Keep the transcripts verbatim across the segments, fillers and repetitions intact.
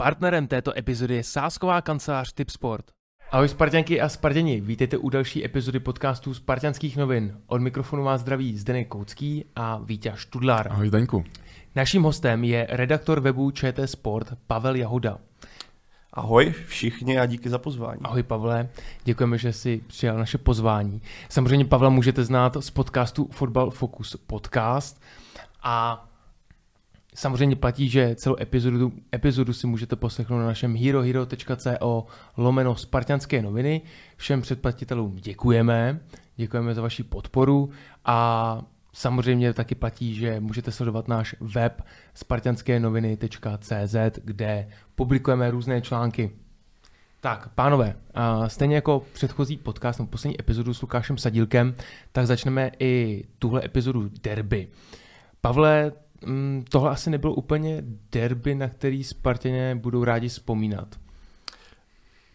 Partnerem této epizody je sázková kancelář Tipsport. Ahoj Sparťanky a Sparťani, vítejte u další epizody podcastu Sparťanských novin. Od mikrofonu vás zdraví Zdeněk Koutský a Vít Študlar. Ahoj Zdeňku. Naším hostem je redaktor webu Č T Sport Pavel Jahoda. Ahoj všichni a díky za pozvání. Ahoj Pavle, děkujeme, že jsi přijal naše pozvání. Samozřejmě Pavla můžete znát z podcastu Fotbal Focus Podcast a samozřejmě platí, že celou epizodu, epizodu si můžete poslechnout na našem herohero.co lomeno Sparťanské noviny. Všem předplatitelům děkujeme, děkujeme za vaši podporu a samozřejmě taky platí, že můžete sledovat náš web sparťanské noviny tečka cé zet, kde publikujeme různé články. Tak, pánové, stejně jako předchozí podcast, nebo poslední epizodu s Lukášem Sadílkem, tak začneme i tuhle epizodu derby. Pavle, tohle asi nebylo úplně derby, na který Spartěně budou rádi vzpomínat.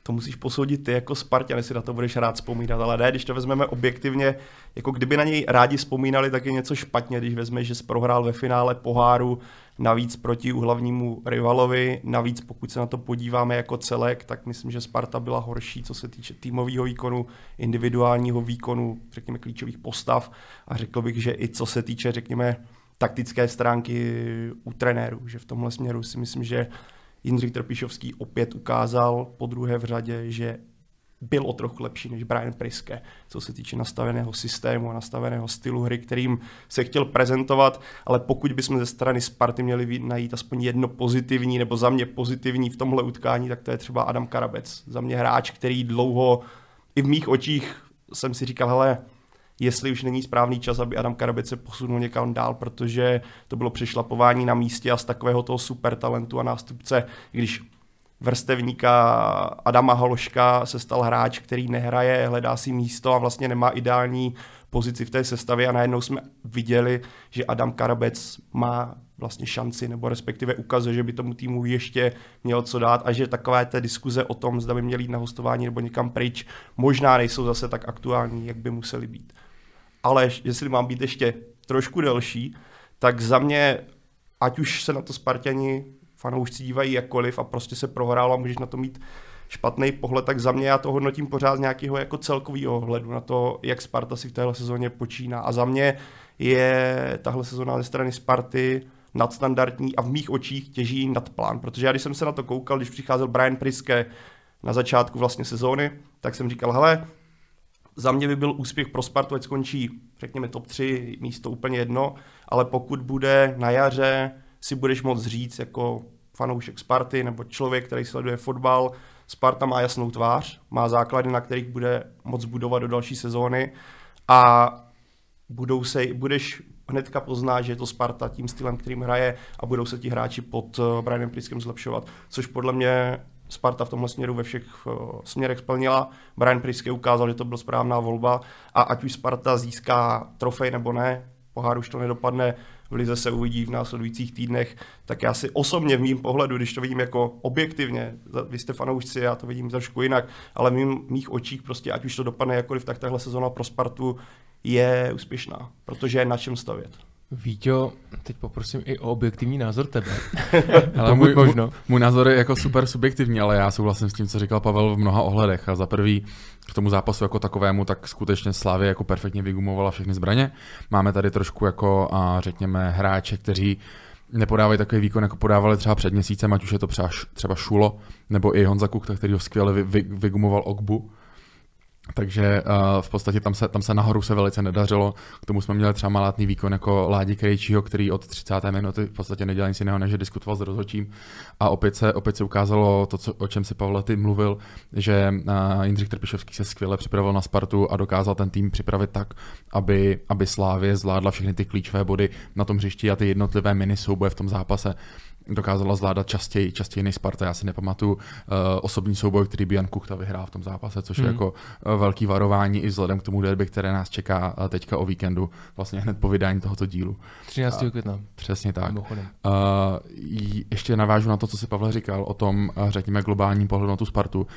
To musíš posoudit ty jako Sparťan, jestli na to budeš rád vzpomínat, ale ne, když to vezmeme objektivně, jako kdyby na něj rádi vzpomínali, tak je něco špatně, když vezmeš, že jsi prohrál ve finále poháru, navíc proti hlavnímu rivalovi, navíc pokud se na to podíváme jako celek, tak myslím, že Sparta byla horší, co se týče týmového výkonu, individuálního výkonu, řekněme klíčových postav a řekl bych, že i co se týče, řekněme, taktické stránky u trenérů, že v tomhle směru si myslím, že Jindřich Trpišovský opět ukázal po druhé v řadě, že byl o trochu lepší než Brian Priske, co se týče nastaveného systému a nastaveného stylu hry, kterým se chtěl prezentovat, ale pokud bychom ze strany Sparty měli najít aspoň jedno pozitivní, nebo za mě pozitivní v tomhle utkání, tak to je třeba Adam Karabec. Za mě hráč, který dlouho, i v mých očích jsem si říkal, hele, jestli už není správný čas, aby Adam Karabec se posunul někam dál, protože to bylo přešlapování na místě a z takového toho super talentu a nástupce, když vrstevníka Adama Hološka se stal hráč, který nehraje, hledá si místo a vlastně nemá ideální pozici v té sestavě a najednou jsme viděli, že Adam Karabec má vlastně šanci, nebo respektive ukazuje, že by tomu týmu ještě mělo co dát a že takové té diskuze o tom, zda by měli jít na hostování nebo někam pryč, možná nejsou zase tak aktuální, jak by museli být. Ale jestli mám být ještě trošku delší, tak za mě, ať už se na to Sparťani fanoušci dívají jakkoliv a prostě se prohrálo a můžeš na to mít špatný pohled, tak za mě já to hodnotím pořád z nějakého jako celkového ohledu na to, jak Sparta si v téhle sezóně počíná. A za mě je tahle sezóna ze strany Sparty nadstandardní a v mých očích těží nad plán, protože já když jsem se na to koukal, když přicházel Brian Priske na začátku vlastně sezóny, tak jsem říkal, hele, za mě by byl úspěch pro Spartu, ať skončí, řekněme, top tři, místo úplně jedno, ale pokud bude na jaře, si budeš moct říct jako fanoušek Sparty nebo člověk, který sleduje fotbal, Sparta má jasnou tvář, má základy, na kterých bude moc budovat do další sezóny a budou se, budeš hnedka pozná, že je to Sparta tím stylem, kterým hraje a budou se ti hráči pod Brianem Priskem zlepšovat, což podle mě Sparta v tomhle směru ve všech směrech splnila. Brian Priske ukázal, že to byla správná volba a ať už Sparta získá trofej nebo ne, pohár už to nedopadne, v lize se uvidí v následujících týdnech, tak já si osobně v mým pohledu, když to vidím jako objektivně, vy jste fanoušci, já to vidím trošku jinak, ale v mým, mých očích prostě, ať už to dopadne jakkoliv, tak tahle sezóna pro Spartu je úspěšná, protože je na čem stavět. Víťo, teď poprosím i o objektivní názor tebe. Ale můj, možno. můj názor je jako super subjektivní, ale já souhlasím s tím, co říkal Pavel v mnoha ohledech. A za prvý k tomu zápasu jako takovému, tak skutečně Slavia jako perfektně vygumovala všechny zbraně. Máme tady trošku jako, a řekněme, hráče, kteří nepodávají takový výkon, jako podávali třeba před měsícem, ať už je to třeba, třeba Šulo, nebo i Honza Kuchta, který ho skvěle vy, vy, vygumoval Ogbu. Takže uh, v podstatě tam se, tam se nahoru se velice nedařilo, k tomu jsme měli třeba malátný výkon jako Ládi Krejčího, který od třicáté minuty v podstatě nedělal nic jiného, než diskutoval s rozhodčím a opět se, opět se ukázalo to, co, o čem si Pavel ty mluvil, že uh, Jindřich Trpišovský se skvěle připravil na Spartu a dokázal ten tým připravit tak, aby, aby Slávie zvládla všechny ty klíčové body na tom hřišti a ty jednotlivé mini souboje v tom zápase dokázala zvládat častěji, častěji než Sparta. Já si nepamatuju uh, osobní souboj, který by Jan Kuchta vyhrál v tom zápase, což hmm. je jako velký varování i vzhledem k tomu derby, které nás čeká teďka o víkendu, vlastně hned po vydání tohoto dílu. třináctého května. Přesně tak. Uh, ještě navážu na to, co si Pavel říkal o tom, řekněme, globálním pohledu na tu Spartu.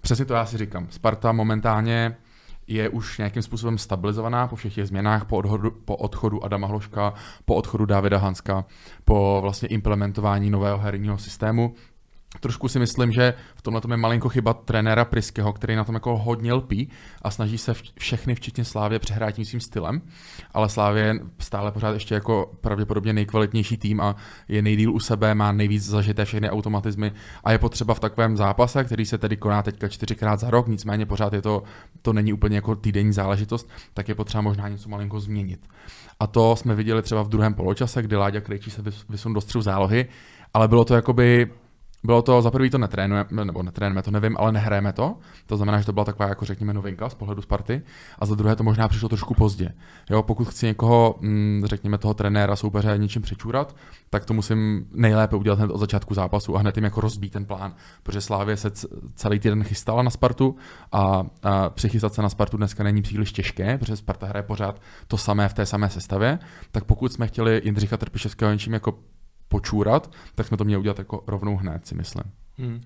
Přesně to já si říkám. Sparta momentálně je už nějakým způsobem stabilizovaná po všech těch změnách, po odchodu, po odchodu Adama Hloška, po odchodu Dávida Hanska, po vlastně implementování nového herního systému. Trošku si myslím, že v tomhle je malinko chyba trenéra Priskeho, který na tom jako hodně lpí a snaží se všechny, včetně Slávě, přehrát tím svým stylem, ale Slávě je stále pořád ještě jako pravděpodobně nejkvalitnější tým a je nejdýl u sebe, má nejvíc zažité všechny automatizmy a je potřeba v takovém zápase, který se tedy koná teďka čtyřikrát za rok, nicméně pořád je to, to není úplně jako týdenní záležitost, tak je potřeba možná něco malinko změnit. A to jsme viděli třeba v druhém poločase, kdy Láďa Krejčí se vysunul do střehu zálohy, ale bylo to jakoby Bylo to, za prvý to netrénujeme, nebo netrénujeme, to nevím, ale nehrajeme to. To znamená, že to byla taková, jako řekněme, novinka z pohledu Sparty. A za druhé to možná přišlo trošku pozdě. Jo, pokud chci někoho, řekněme, toho trenéra, soupeře něčím přečůrat, tak to musím nejlépe udělat hned od začátku zápasu a hned jim jako rozbít ten plán. Protože Slavie se celý týden chystala na Spartu a, a přichystat se na Spartu dneska není příliš těžké, protože Sparta hraje pořád to samé v té samé sestavě. Tak pokud jsme chtěli Jindřicha Trpišovského něčím jako počůrat, tak jsme to měli udělat jako rovnou hned, si myslím. Hmm.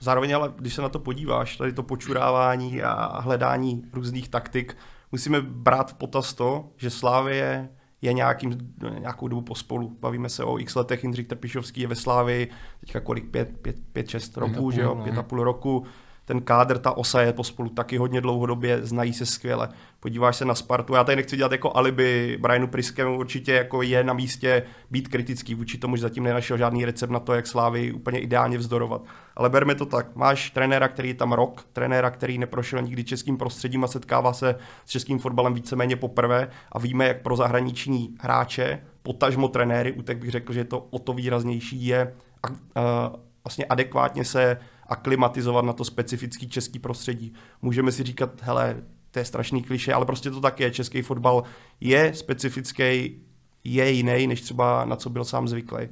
Zároveň ale, když se na to podíváš, tady to počurávání a hledání různých taktik, musíme brát v potaz to, že Slavie je nějakým, nějakou dobu pospolu. Bavíme se o x letech, Jindřich Trpišovský je ve Slavii teďka kolik, pět, pět, pět šest roků, že jo, pět a půl roku. Ten kádr, ta osa je pospolu taky hodně dlouhodobě, znají se skvěle. Podíváš se na Spartu, já tady nechci dělat jako alibi Brianu Priskemu, určitě jako je na místě být kritický vůči tomu, že zatím nenašel žádný recept na to, jak Slávii úplně ideálně vzdorovat. Ale berme to tak, máš trenéra, který je tam rok, trenéra, který neprošel nikdy českým prostředím a setkává se s českým fotbalem víceméně poprvé a víme, jak pro zahraniční hráče, potažmo trenéry, utek bych řekl, že to o to výraznější je a, uh, vlastně adekvátně se aklimatizovat na to specifický český prostředí. Můžeme si říkat, hele, to je strašný klišé, ale prostě to tak je. Český fotbal je specifický, je jiný, než třeba na co byl sám zvyklý.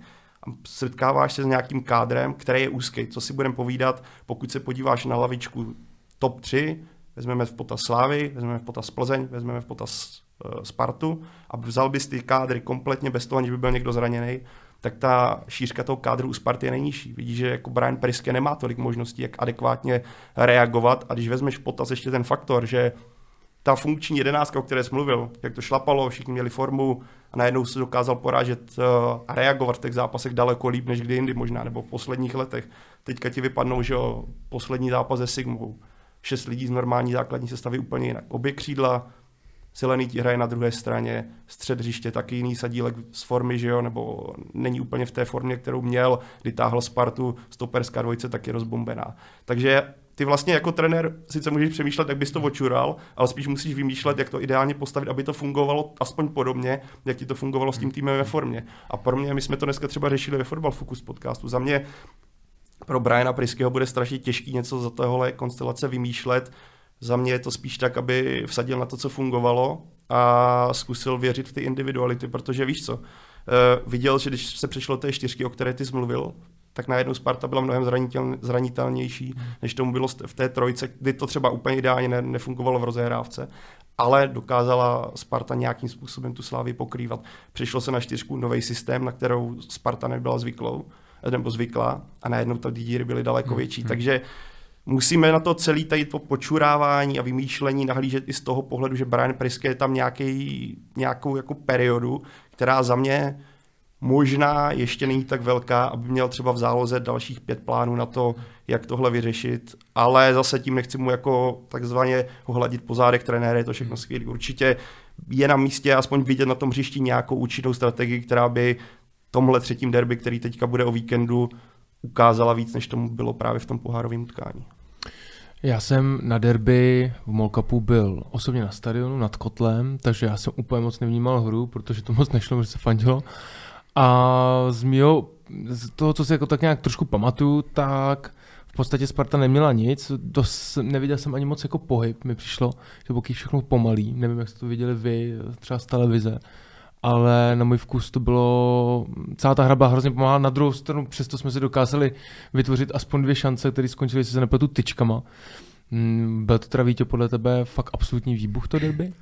Setkáváš se s nějakým kádrem, který je úzký. Co si budeme povídat, pokud se podíváš na lavičku top tři, vezmeme v potaz Slávy, vezmeme v potaz Plzeň, vezmeme v potaz uh, Spartu a vzal bys ty kádry kompletně bez toho, aniž by byl někdo zraněný, tak ta šířka toho kádru u Sparty je nejnižší. Vidíš, že jako Brian Priske nemá tolik možností, jak adekvátně reagovat. A když vezmeš potaz ještě ten faktor, že ta funkční jedenáctka, o které jsi mluvil, jak to šlapalo, všichni měli formu a najednou se dokázal porážet a reagovat v těch zápasech daleko líp, než kdy jindy možná, nebo v posledních letech. Teďka ti vypadnou, že jo, poslední zápas se Sigmou. Šest lidí z normální základní sestavy úplně jinak. Obě křídla, Silený ti hraje na druhé straně, střed hřiště taky jiný, Sadílek z formy, že jo, nebo není úplně v té formě, kterou měl, kdy táhl Spartu, stoperská dvojice taky rozbombená. Takže ty vlastně jako trenér sice můžeš přemýšlet, jak bys to očural, ale spíš musíš vymýšlet, jak to ideálně postavit, aby to fungovalo aspoň podobně, jak ti to fungovalo s tím týmem ve formě. A pro mě, my jsme to dneska třeba řešili ve Fotbal Focus podcastu, za mě pro Briana Priskeho bude strašně těžký něco za tohle konstelace vymýšlet. Za mě je to spíš tak, aby vsadil na to, co fungovalo a zkusil věřit v ty individuality, protože víš co, uh, viděl, že když se přišlo té čtyřky, o které ty jsi mluvil, tak najednou Sparta byla mnohem zranitel, zranitelnější, než tomu bylo v té trojce, kdy to třeba úplně ideálně ne, nefungovalo v rozehrávce, ale dokázala Sparta nějakým způsobem tu Slávii pokrývat. Přišlo se na čtyřku, nový systém, na kterou Sparta nebyla zvyklou, nebo zvyklá a najednou ty díry byly daleko větší, hmm. takže musíme na to celé tady to počurávání a vymýšlení nahlížet i z toho pohledu, že Brian Priske je tam nějaký, nějakou jako periodu, která za mě možná ještě není tak velká, aby měl třeba v záloze dalších pět plánů na to, jak tohle vyřešit, ale zase tím nechci mu jako takzvaně ohladit po zádech trenéra, je to všechno skvělý. Určitě je na místě aspoň vidět na tom hřišti nějakou účinnou strategii, která by tomhle třetím derby, který teďka bude o víkendu, ukázala víc, než tomu bylo právě v tom pohárovém utkání. Já jsem na derby v M O L Cupu byl osobně na stadionu nad kotlem, takže já jsem úplně moc nevnímal hru, protože to moc nešlo, že se fandilo. A z mýho, z toho, co si jako tak nějak trošku pamatuju, tak v podstatě Sparta neměla nic, dost, neviděl jsem ani moc jako pohyb, mi přišlo, že boky všechno pomalý, nevím, jak jste to viděli vy, třeba z televize. Ale na můj vkus to bylo, celá ta hra byla hrozně pomalá, na druhou stranu přesto jsme si dokázali vytvořit aspoň dvě šance, které skončily, jestli se nepletu, tyčkama. Byl to teda, Víťo, podle tebe fakt absolutní výbuch to derby?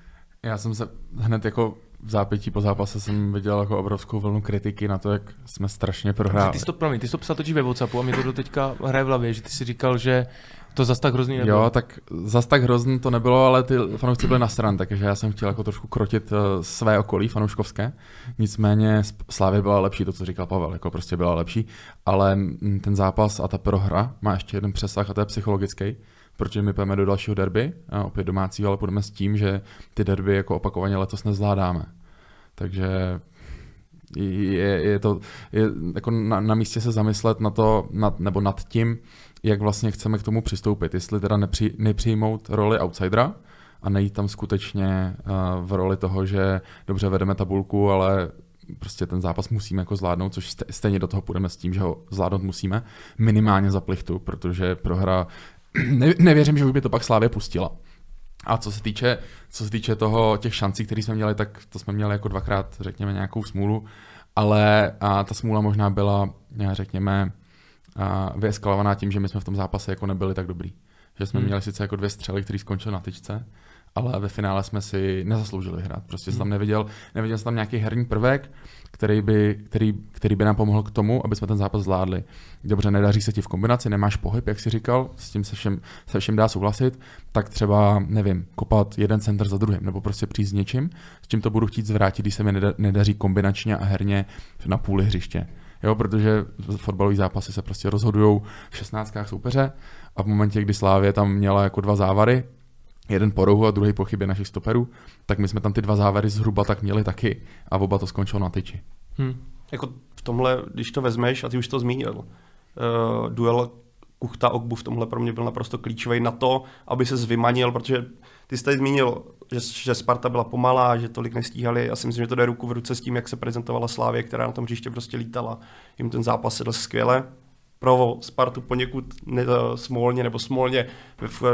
Já jsem se hned jako v zápětí po zápase jsem viděl jako obrovskou vlnu kritiky na to, jak jsme strašně prohráli. Ty jsi to, promiň, ty jsi to psal totiž ve WhatsAppu a mě to do teďka hraje v hlavě, že ty si říkal, že to zas tak hrozný nebylo. Jo, tak zas tak hrozný to nebylo, ale ty fanoušci byli nasran, takže já jsem chtěl jako trošku krotit své okolí fanouškovské. Nicméně Slavia byla lepší, to co říkal Pavel, jako prostě byla lepší, ale ten zápas a ta prohra má ještě jeden přesah a to je psychologický. Protože my půjdeme do dalšího derby, a opět domácího, ale půjdeme s tím, že ty derby jako opakovaně letos nezvládáme. Takže je, je to je jako na, na místě se zamyslet na to, nad, nebo nad tím, jak vlastně chceme k tomu přistoupit. Jestli teda nepři, nepřijmout roli outsidera a nejít tam skutečně v roli toho, že dobře vedeme tabulku, ale prostě ten zápas musíme jako zvládnout, což stejně do toho půjdeme s tím, že ho zvládnout musíme, minimálně za plichtu, protože prohra Ne, nevěřím, že už by to pak Slavia pustila. A co se týče, co se týče toho, těch šancí, které jsme měli, tak to jsme měli jako dvakrát, řekněme, nějakou smůlu, ale a ta smůla možná byla, řekněme, vyeskalovaná tím, že my jsme v tom zápase jako nebyli tak dobrý. Že jsme hmm. měli sice jako dvě střely, které skončily na tyčce, ale ve finále jsme si nezasloužili hrát. Prostě jsem tam neviděl, neviděl jsem tam nějaký herní prvek, který by, který, který by nám pomohl k tomu, aby jsme ten zápas zvládli. Dobře, nedaří se ti v kombinaci, nemáš pohyb, jak jsi říkal, s tím se všem, se všem dá souhlasit, tak třeba, nevím, kopat jeden center za druhým, nebo prostě přijít s něčím, s čím to budu chtít zvrátit, když se mi nedaří kombinačně a herně na půli hřiště. Jo, protože fotbalové zápasy se prostě rozhodujou v šestnáctkách soupeře a v momentě, kdy Slavia tam měla jako dva závary, jeden po rohu a druhý po chybě našich stoperů, tak my jsme tam ty dva závary zhruba tak měli taky a oba to skončilo na tyči. Hmm. Jako v tomhle, když to vezmeš, a ty už to zmínil, uh, duel Kuchta Ogbu v tomhle pro mě byl naprosto klíčový na to, aby se vymanil, protože ty jsi tady zmínil, že, že Sparta byla pomalá, že tolik nestíhali. Já si myslím, že to jde ruku v ruce s tím, jak se prezentovala Slavia, která na tom hřiště prostě lítala. Jim ten zápas sedl skvěle. Pro Spartu poněkud ne, smolně nebo smolně,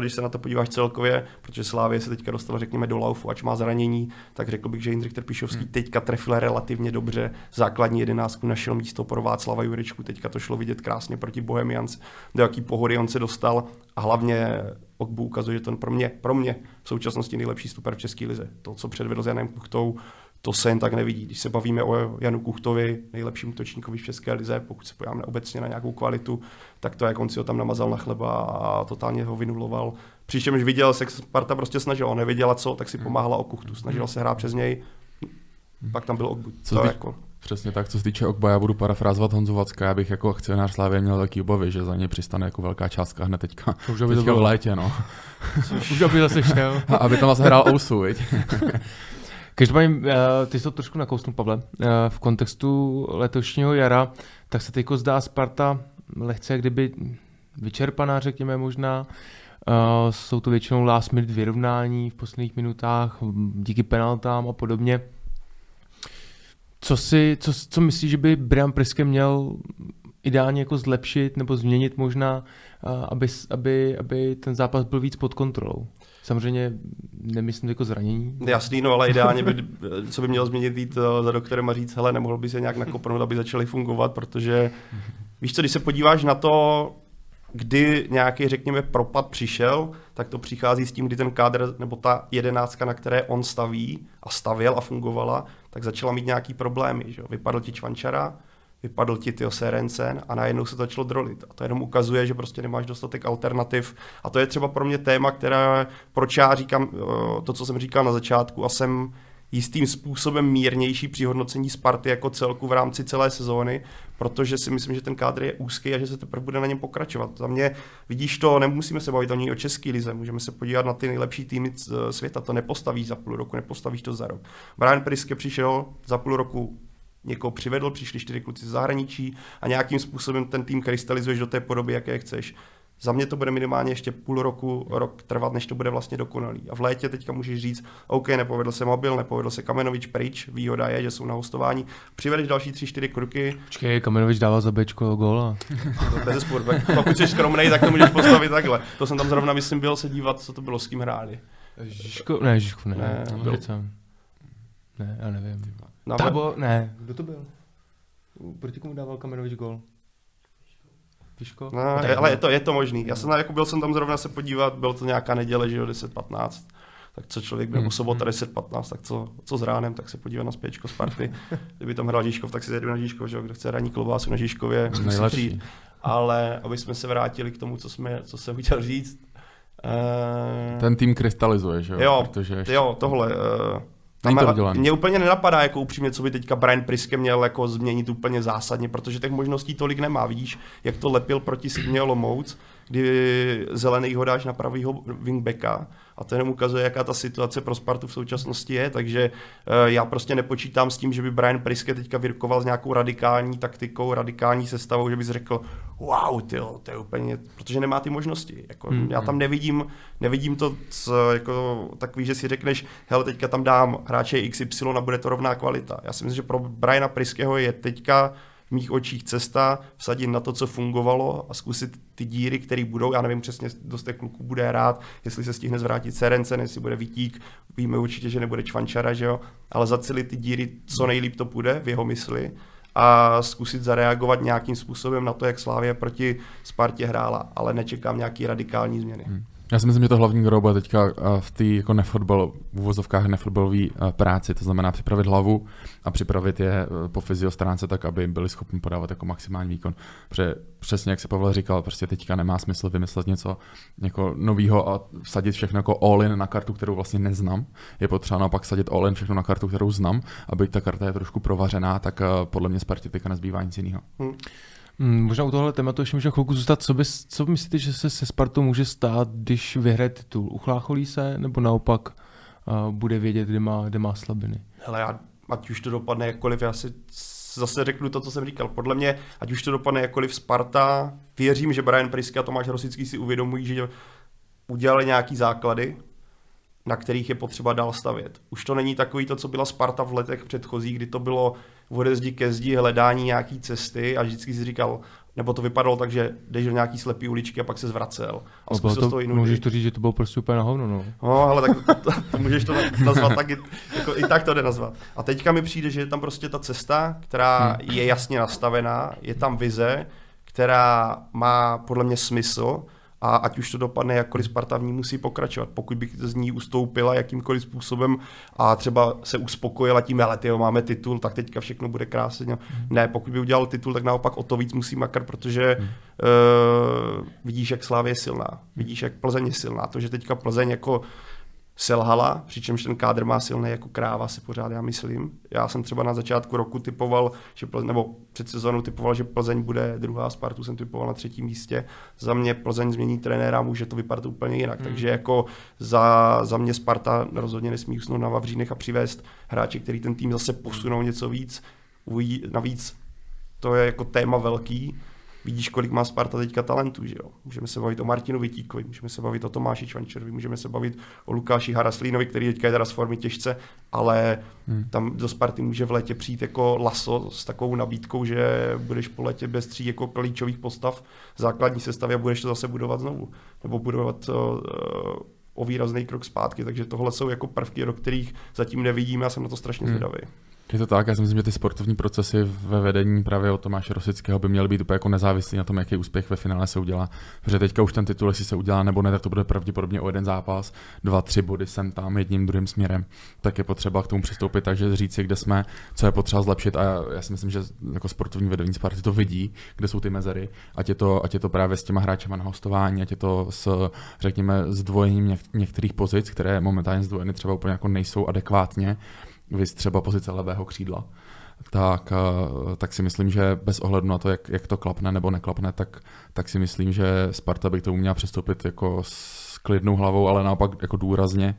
když se na to podíváš celkově, protože Slavia se teďka dostala, řekněme, do laufu, ač má zranění, tak řekl bych, že Jindřich Trpišovský hmm. teďka trefil relativně dobře. Základní jedenáctku našel místo pro Václava Juričku, teďka to šlo vidět krásně proti Bohemians, do jaký pohody on se dostal a hlavně Ogbu ukazuje, že ten pro mě, pro mě v současnosti nejlepší super v české lize. To, co předvedl s Janem Kuchtou, to se jen tak nevidí. Když se bavíme o Janu Kuchtovi, nejlepším útočníkovi v české lize, pokud se podíváme obecně na nějakou kvalitu, tak to, jak on si ho tam namazal na chleba a totálně ho vynuloval. Přičemž viděl, se Sparta prostě snažila, nevěděla co, tak si pomáhala o Kuchtu, snažila se hrát přes něj, pak tam byl Ogbu. Co ty... jako... Přesně tak, co se týče Ogba, já budu parafrázovat Honzu Vacka, já bych jako akcionář Slavie měl taky obavy, že za ně přistane jako velká částka hned teďka, už teďka bylo... v létě, no. Už aby zase šel. A aby tam zase hrál Ousu, viď? Každopádně, ty jsi to trošku nakousnul, Pavle. V kontextu letošního jara, tak se teďko zdá Sparta lehce jak kdyby vyčerpaná, řekněme možná. Jsou to většinou last minute vyrovnání v posledních minutách, díky penaltám a podobně. Co, si, co, co myslíš, že by Brian Priske měl ideálně jako zlepšit nebo změnit možná, aby, aby, aby ten zápas byl víc pod kontrolou? Samozřejmě nemyslím jako zranění. Jasný, no, ale ideálně by, co by měl změnit, jít za doktorem a říct, hele, nemohl by se nějak nakopnout, aby začaly fungovat, protože víš co, když se podíváš na to, kdy nějaký, řekněme, propad přišel, tak to přichází s tím, kdy ten kádr nebo ta jedenáctka, na které on staví a stavěl a fungovala, tak začala mít nějaký problémy. Že? Vypadl ti Čvančara, vypadl ti tyho Sörensen a najednou se to začalo drolit. A to jenom ukazuje, že prostě nemáš dostatek alternativ. A to je třeba pro mě téma, které, proč já říkám to, co jsem říkal na začátku a jsem jistým způsobem mírnější při hodnocení Sparty jako celku v rámci celé sezóny, protože si myslím, že ten kádr je úzký a že se teprve bude na něm pokračovat. Za mě, vidíš to, nemusíme se bavit ani o české lize, můžeme se podívat na ty nejlepší týmy světa, to nepostavíš za půl roku, nepostavíš to za rok. Brian Priske přišel za půl roku, někoho přivedl, přišli čtyři kluci z zahraničí a nějakým způsobem ten tým krystalizuješ do té podoby, jaké chceš. Za mě to bude minimálně ještě půl roku, rok trvat, než to bude vlastně dokonalý. A v létě teďka můžeš říct, OK, nepovedl se Mobil, nepovedl se Kamenovič, pryč, výhoda je, že jsou na hostování. Přivedeš další tři, čtyři kruky. Počkej, Kamenovič dává za bečko góla. Bezesporu, pokud jsi skromnej, tak to můžeš postavit takhle. To jsem tam zrovna, myslím, byl se dívat, co to bylo, s kým hráli. Žižko, ne, Žižko, ne. Ne, byl. Ne, já nevím. Tabo, ne. Kdo to byl? Proti komu dával Kamenovič gól? Piško? No, ale je to, je to možný. Já jsem, jako byl jsem tam zrovna se podívat, byl to nějaká neděle, že jo, deset patnáct. tak co člověk byl u sobota deset patnáct, tak co, co s ránem, tak se podívá na spěčko Sparty. Kdyby tam hrál Žižkov, tak si zjedu na Žižkov, že jo, kdo chce ranní klobásu na Žižkově, musím přijít. Ale aby jsme se vrátili k tomu, co, jsme, co jsem chtěl říct. Uh... Ten tým krystalizuje, že jo? Jo, protože ještě... jo tohle. Uh... Mně úplně nenapadá, jako upřímně, co by teďka Brian Priske měl jako změnit úplně zásadně, protože těch možností tolik nemá. Vidíš, jak to lepil proti Sigmě Olomouc, kdy Zelený ho dáš na pravýho wingbacka a to jenom ukazuje, jaká ta situace pro Spartu v současnosti je, takže já prostě nepočítám s tím, že by Brian Priske teďka vyrkoval s nějakou radikální taktikou, radikální sestavou, že bys řekl wow, tyjo, to je úplně, protože nemá ty možnosti. Jako, hmm. Já tam nevidím, nevidím to co, jako, takový, že si řekneš, hele, teďka tam dám hráče iks ypsilon a bude to rovná kvalita. Já si myslím, že pro Briana Priskeho je teďka v mých očích cesta vsadit na to, co fungovalo a zkusit ty díry, které budou. Já nevím přesně, dost těch kluků bude rád, jestli se stihne zvrátit Sörensen, jestli bude Vitík, víme určitě, že nebude Čvančara, že jo, ale zacelit ty díry, co nejlíp to půjde v jeho mysli a zkusit zareagovat nějakým způsobem na to, jak Slavia proti Spartě hrála, ale nečekám nějaký radikální změny. Hmm. Já si myslím, že to hlavní gro bude teďka v té jako nefotbal, v uvozovkách nefotbalové práci, to znamená připravit hlavu a připravit je po fyziostránce tak, aby byli schopni podávat jako maximální výkon. Protože přesně jak se Pavel říkal, prostě teďka nemá smysl vymyslet něco jako novýho a vsadit všechno jako all-in na kartu, kterou vlastně neznám. Je potřeba naopak sadit all-in všechno na kartu, kterou znám, aby ta karta je trošku provařená, tak podle mě Spartě teďka nezbývá nic jiného. Hmm. Hmm, možná u tohle tématu ještě můžeme chvilku zůstat. Co, bys, co myslíte, že se se Spartou může stát, když vyhraje titul? Uchlácholí se, nebo naopak uh, bude vědět, kde má, kde má slabiny? Hele, já, ať už to dopadne jakkoliv, já si zase řeknu to, co jsem říkal. Podle mě, ať už to dopadne jakkoliv, Sparta, věřím, že Brian Priske a Tomáš Rosický si uvědomují, že udělali nějaký základy, na kterých je potřeba dál stavět. Už to není takový to, co byla Sparta v letech předchozích, kdy to bylo ode zdi ke zdi, hledání nějaký cesty a vždycky si říkal, nebo to vypadalo tak, že jdeš do nějaký slepý uličky a pak se zvracel. A no, to, to můžeš to říct, že to bylo prostě úplně na hovno, no. No, ale tak to, to, to můžeš to nazvat tak, jako, i tak to jde nazvat. A teďka mi přijde, že je tam prostě ta cesta, která je jasně nastavená, je tam vize, která má podle mě smysl, a ať už to dopadne, jakkoliv Sparta v ní musí pokračovat. Pokud by z ní ustoupila jakýmkoliv způsobem a třeba se uspokojila tím, ale tyjo, máme titul, tak teďka všechno bude krásně. Mm. Ne, pokud by udělal titul, tak naopak o to víc musí makrat, protože mm. uh, vidíš, jak Slavia je silná, vidíš, jak Plzeň je silná. To, že teďka Plzeň jako selhala, přičemž ten kádr má silný jako kráva, si pořád já myslím. Já jsem třeba na začátku roku typoval, že Plzeň, nebo před sezónou typoval, že Plzeň bude druhá, Spartu jsem typoval na třetím místě. Za mě Plzeň změní trenéra, může to vypadat úplně jinak. Hmm. Takže jako za, za mě Sparta rozhodně nesmí usnout na vavřínech a přivést hráče, který ten tým zase posunou něco víc. Uvidí, navíc to je jako téma velký. Vidíš, kolik má Sparta teďka talentů, že jo? Můžeme se bavit o Martinu Vitíkovi, můžeme se bavit o Tomáši Čvančerovi, můžeme se bavit o Lukáši Haraslínovi, který teďka je teda z formy těžce, ale hmm. tam do Sparty může v létě přijít jako laso s takovou nabídkou, že budeš po létě bez tří jako klíčových postav základní sestavy a budeš to zase budovat znovu. Nebo budovat o, o výrazný krok zpátky, takže tohle jsou jako prvky, do kterých zatím nevidíme, já jsem na to strašně zvědavý. Hmm. Je to tak, já si myslím, že ty sportovní procesy ve vedení právě od Tomáše Rosického by měly být úplně jako nezávislí na tom, jaký úspěch ve finále se udělá. Protože teďka už ten titul, jestli se udělá nebo ne, tak to bude pravděpodobně o jeden zápas, dva, tři body sem tam jedním, druhým směrem. Tak je potřeba k tomu přistoupit, takže říct si, kde jsme, co je potřeba zlepšit. A já, já si myslím, že jako sportovní vedení Sparty to vidí, kde jsou ty mezery, ať je to, ať je to právě s těma hráčema na hostování, ať je to s, řekněme, zdvojením něk, některých pozic, které momentálně zdvojeny třeba úplně jako nejsou adekvátně. Vy třeba pozice levého křídla, tak, tak si myslím, že bez ohledu na to, jak, jak to klapne nebo neklapne, tak, tak si myslím, že Sparta by k tomu měla přistoupit jako s klidnou hlavou, ale naopak jako důrazně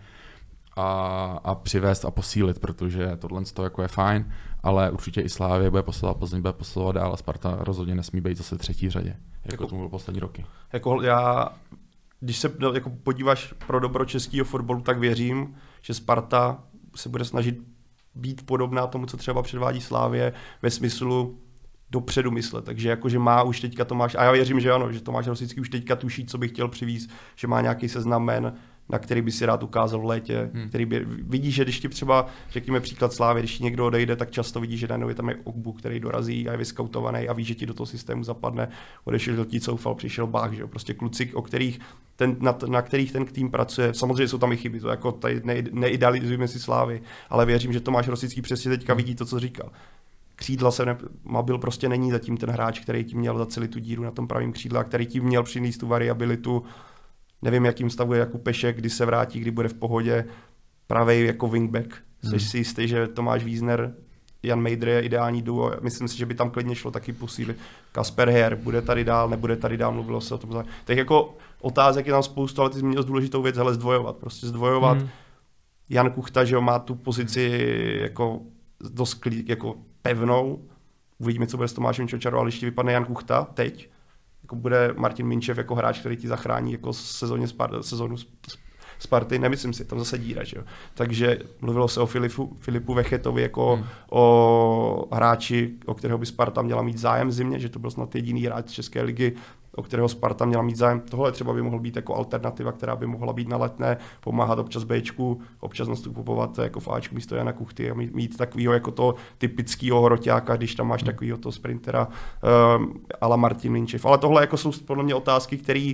a, a přivést a posílit, protože tohle to jako je fajn, ale určitě i Slavia bude posilovat, Plzeň bude posilovat dál a Sparta rozhodně nesmí být zase třetí řadě, jako, jako tomu bylo poslední roky. Jako já, když se jako podíváš pro dobro českého fotbalu, tak věřím, že Sparta se bude snažit být podobná tomu, co třeba předvádí Slavie ve smyslu dopředu myslet. Takže jakože má už teďka Tomáš, a já věřím, že ano, že Tomáš Rosický už teďka tuší, co by chtěl přivést, že má nějaký seznam jmen, na který by si rád ukázal v létě, hmm. který by, vidí, že když ti třeba, řekněme příklad Slavie, když ti někdo odejde, tak často vidí, že najednou je tam Ogbu, který dorazí a je vyskautovaný a ví, že ti do toho systému zapadne, odešel ti Coufal, přišel Bach, že jo, prostě kluci, o kterých ten, na, na kterých ten tým pracuje. Samozřejmě jsou tam i chyby, to jako tady ne, neidealizujeme si Slávy, ale věřím, že Tomáš Rosický přesně teďka vidí to, co říkal. Křídla se ne, Mabil prostě není zatím ten hráč, který tím měl za celý tu díru na tom pravém křídle, a který tím měl přinést tu variabilitu. Nevím, jakým stavu je Jakub Pešek, kdy se vrátí, kdy bude v pohodě. Pravej jako wingback. Jsi hmm. si jistý, že Tomáš Wiesner, Jan Mejdr je ideální duo. Myslím si, že by tam klidně šlo taky posílit. Kasper Her bude tady dál, nebude tady dál, mluvilo se o tom. Tak jako otázek je tam spoustu, ale ty jsi měl důležitou věc, hele, zdvojovat. Prostě zdvojovat. Hmm. Jan Kuchta, že jo, má tu pozici jako dost klí, jako pevnou. Uvidíme, co bude s Tomášem Minčevem, ale ještě vypadne Jan Kuchta teď. Jako bude Martin Minčev jako hráč, který ti zachrání jako sezóně Spar- sezónu Sparty, nemyslím si, tam zase díra, že jo. Takže mluvilo se o Filipu, Filipu Vechetovi jako hmm. o hráči, o kterého by Sparta měla mít zájem v zimě, že to byl snad jediný hráč České ligy, o kterého Sparta měla mít zájem. Tohle třeba by mohl být jako alternativa, která by mohla být na letné, pomáhat občas Bčku, občas nastupovat jako v Ačku místo Jana Kuchty a mít, mít takovýho jako toho typického hroťáka, když tam máš takovýho toho sprintera um, a la Martin Minčev. Ale tohle jako jsou podle mě otázky, které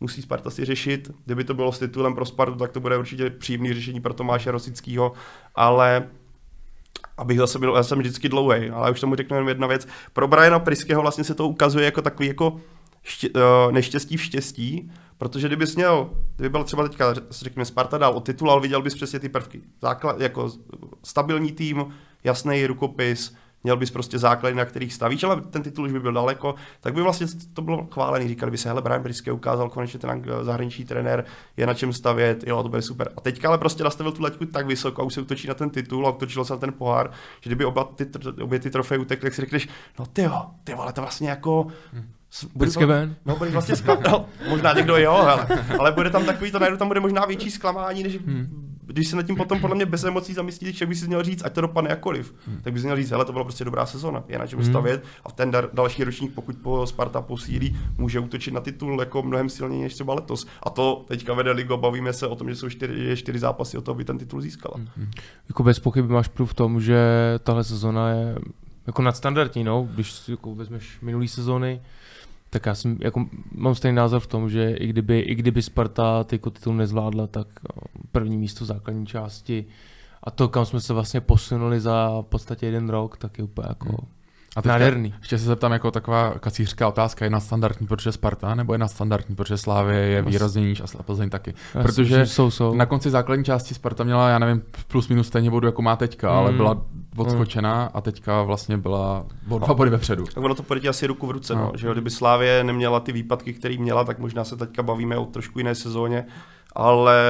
musí Sparta si řešit. Kdyby to bylo s titulem pro Spartu, tak to bude určitě příjemné řešení pro Tomáše Rosického, ale abych zase byl, já jsem vždycky dlouhej, ale už tomu řeknu jen jedna věc. Pro Briana Priskeho vlastně se to ukazuje jako takový jako ště, neštěstí v štěstí, protože kdyby jsi měl, kdyby byl třeba teďka, řekněme, Sparta dál o titul, ale viděl bys přesně ty prvky. Základ, jako stabilní tým, jasný rukopis, měl bys prostě základy, na kterých stavíš, ale ten titul už by byl daleko, tak by vlastně to bylo chválený. Říkali by se, hele, Brian Priske ukázal, konečně ten zahraniční trenér je na čem stavět, jo, to bude super. A teďka ale prostě nastavil tu laťku tak vysoko a už se utočí na ten titul a utočilo se na ten pohár, že kdyby oba ty, obě ty trofeje utekly, tak si řekneš, no ty jo, ty vole, to vlastně jako... Hmm. Bude ben. No, bude vlastně zklamal, možná někdo jo, hele, ale bude tam takový to najednou, tam bude možná větší zklamání, než hmm. když se nad tím potom podle mě bez emocí zamyslíš, však by si měl říct, ať to dopadne jakoliv, hmm. tak bys měl říct, hele, to byla prostě dobrá sezona, je na čem hmm. stavět a ten dar, další ročník, pokud po Sparta posílí, může útočit na titul jako mnohem silněji než třeba letos. A to teďka vede ligu, bavíme se o tom, že jsou čtyři, čtyři zápasy o to, aby ten titul získala. Hmm. Jako bez pochyby máš prův v tom, že tahle sezona je jako nadstandardní, no, když si jako vezmeš minulý sezony. Tak já jsem, jako, mám stejný názor v tom, že i kdyby, i kdyby Sparta jako titul nezvládla, tak první místo základní části a to, kam jsme se vlastně posunuli za v podstatě jeden rok, tak je úplně jako hmm. a nádherný. Ještě se zeptám jako taková kacířská otázka, je nadstandardní, proč je Sparta, nebo je nadstandardní, proč je Slávie, je výrazně níž a Plzeň taky. Protože jsou, jsou. Na konci základní části Sparta měla, já nevím, plus minus stejně bodu, jako má teďka, hmm. ale byla odskočená a teďka vlastně byla o dva body vepředu. Tak ono to pojde asi ruku v ruce, no. No, že kdyby Slávie neměla ty výpadky, které měla, tak možná se teďka bavíme o trošku jiné sezóně. Ale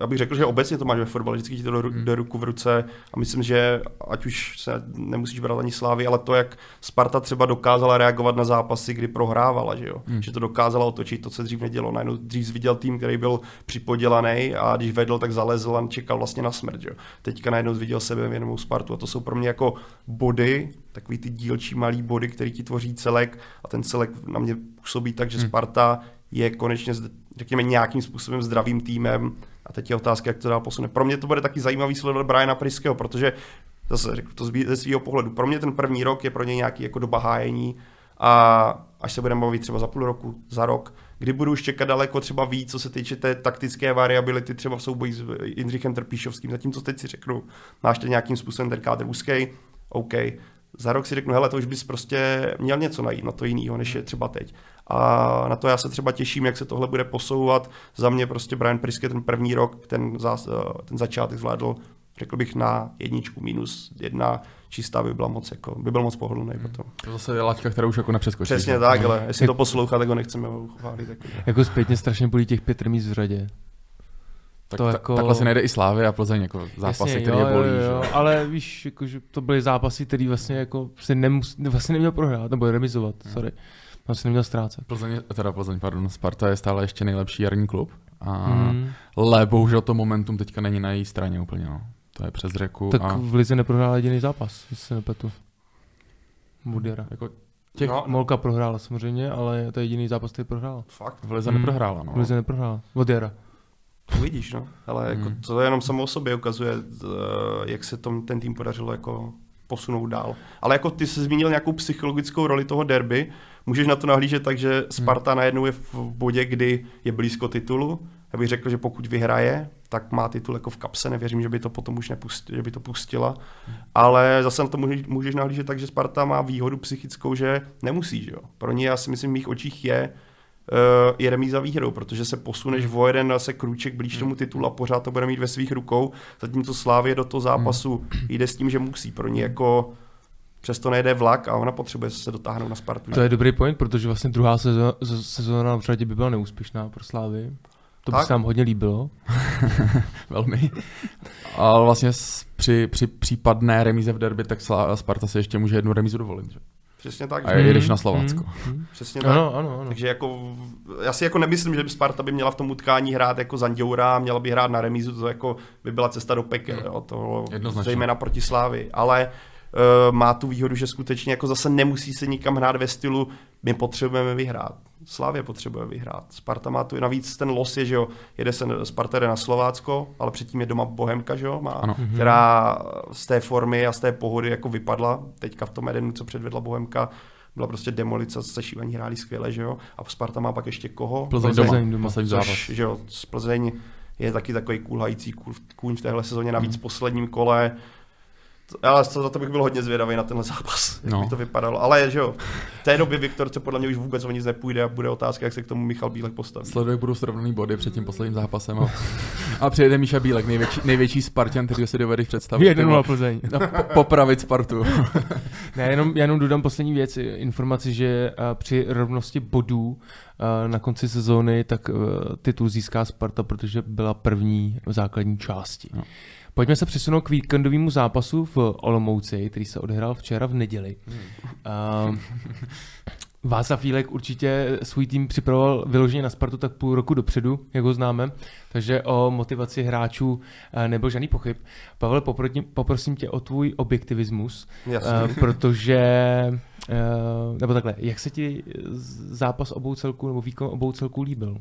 já bych řekl, že obecně to máš ve fotbale, vždycky ti to jde ruku v ruce a myslím, že ať už se nemusíš brát ani Slávy, ale to, jak Sparta třeba dokázala reagovat na zápasy, kdy prohrávala, že jo, hmm. že to dokázala otočit, to se dřív nedělo, najednou dřív viděl tým, který byl připodělaný a když vedl, tak zalezl a čekal vlastně na smrt, že jo. Teďka najednou viděl sebevědomou Spartu a to jsou pro mě jako body, takový ty dílčí malý body, který ti tvoří celek a ten celek na mě působí tak, že Sparta je konečně, řekněme, nějakým způsobem zdravým týmem a teď je otázka, jak to dál posune. Pro mě to bude taky zajímavý sledovat Briana Priskeho, protože zase řeknu to ze svého pohledu. Pro mě ten první rok je pro něj nějaký jako doba hájení a až se budeme bavit třeba za půl roku, za rok, kdy budu už čekat daleko třeba víc, co se týče té taktické variability třeba v souboji s Jindřichem Trpíšovským. Zatímco teď si řeknu, máš ten nějakým způsobem ten kádr úzkej, OK. Za rok si řeknu, hele, to už bys prostě měl něco najít na to jiného, než je třeba teď. A na to já se třeba těším, jak se tohle bude posouvat. Za mě prostě Brian Priske ten první rok, ten, zás, ten začátek zvládl, řekl bych, na jedničku, minus jedna čistá by byla moc, jako, by byl moc pohodlný hmm. potom. To zase je látka, kterou už jako nepřeskočíš. Přesně tak, ale jestli jak... to poslouchat, tak ho nechceme uchválit. Jako, jako zpětně strašně bolí těch pět remíz v řadě. Tak, to jako... Takhle se najde i Slávy a Plzeň jako zápasy, jasně, které jo, je bolí. Jo, jo. Ale víš, jako, že to byly zápasy, které vlastně jako se nemus... vlastně neměl prohrát nebo remizovat, hmm. sorry. Vlastně neměl ztrácet. Plzeň, teda Plzeň, pardon, Sparta je stále ještě nejlepší jarní klub, hmm. ale bohužel to momentum teďka není na její straně úplně, no. To je přes řeku. Tak a... v lize neprohrál jediný zápas, jestli se nepletu. Buděra. Jako těch... no. Molka prohrála samozřejmě, ale to je jediný zápas, který prohrál. Fakt? V lize hmm. neprohrála, no. V lize neprohrála, od jara. Vidíš, no, ale jako hmm. to jenom samo o sobě ukazuje, jak se tom, ten tým podařilo jako posunout dál. Ale jako ty jsi zmínil nějakou psychologickou roli toho derby, můžeš na to nahlížet tak, že Sparta najednou je v bodě, kdy je blízko titulu. Já bych řekl, že pokud vyhraje, tak má titul jako v kapse, nevěřím, že by to potom už nepustila, že by to pustila. Ale zase na to můžeš nahlížet tak, že Sparta má výhodu psychickou, že nemusí, že jo. Pro ní, já si myslím, v mých očích je je remíza výhrou, protože se posuneš o jeden zase krůček blíž tomu titulu a pořád to bude mít ve svých rukou, zatímco Slavie do toho zápasu jde s tím, že musí. Pro ní jako přesto nejde vlak a ona potřebuje se dotáhnout na Spartu. To je dobrý point, protože vlastně druhá sezóna, sezóna by byla neúspěšná pro Slavii. To by tak se nám hodně líbilo. Velmi. Ale vlastně při, při případné remíze v derby, tak Sparta se ještě může jednu remízu dovolit. Že? Přesně tak. A že jedeš na Slovácko. Mm, mm. Přesně tak. Ano, ano, ano. Takže jako, já si jako nemyslím, že Sparta by měla v tom utkání hrát jako Zanděura, měla by hrát na remízu, to jako by byla cesta do pekel, jo, to zejména proti Slávy. Ale uh, má tu výhodu, že skutečně jako zase nemusí se nikam hrát ve stylu my potřebujeme vyhrát. Slavie potřebuje vyhrát. Sparta má tu, navíc ten los je, že jo, jede se, Sparta jde na Slovácko, ale předtím je doma Bohemka, že jo, má, která z té formy a z té pohody jako vypadla. Teďka v tom jednu, co předvedla Bohemka, byla prostě demolice, sešívaní hráli skvěle, že jo. A Sparta má pak ještě koho? Plzeň doma. Plzeň doma. Což, že jo, Plzeň je taky takový kulhající kůň v téhle sezóně, navíc v posledním kole. Ale za to bych byl hodně zvědavý na tenhle zápas, jak no. by to vypadalo. Ale že jo, v té době Viktorce podle mě už vůbec o nic nepůjde a bude otázka, jak se k tomu Michal Bílek postaví. Sleduje, budou srovnaný body před tím posledním zápasem a, a přijede Míša Bílek, největší, největší Spartan, který si dovedeš představit. jedna nula Plzeň. Popravit Spartu. Ne, jenom, jenom dodám poslední věc, informaci, že při rovnosti bodů na konci sezóny tak titul získá Sparta, protože byla první v základní části. No. Pojďme se přesunout k víkendovému zápasu v Olomouci, který se odehrál včera v neděli. Hmm. Uh, Václav Juričko určitě svůj tým připravoval vyloženě na Spartu tak půl roku dopředu, jak ho známe, takže o motivaci hráčů nebyl žádný pochyb. Pavel, poprosím tě o tvůj objektivismus, uh, protože, uh, nebo takhle, jak se ti zápas obou celků nebo výkon obou celků líbil?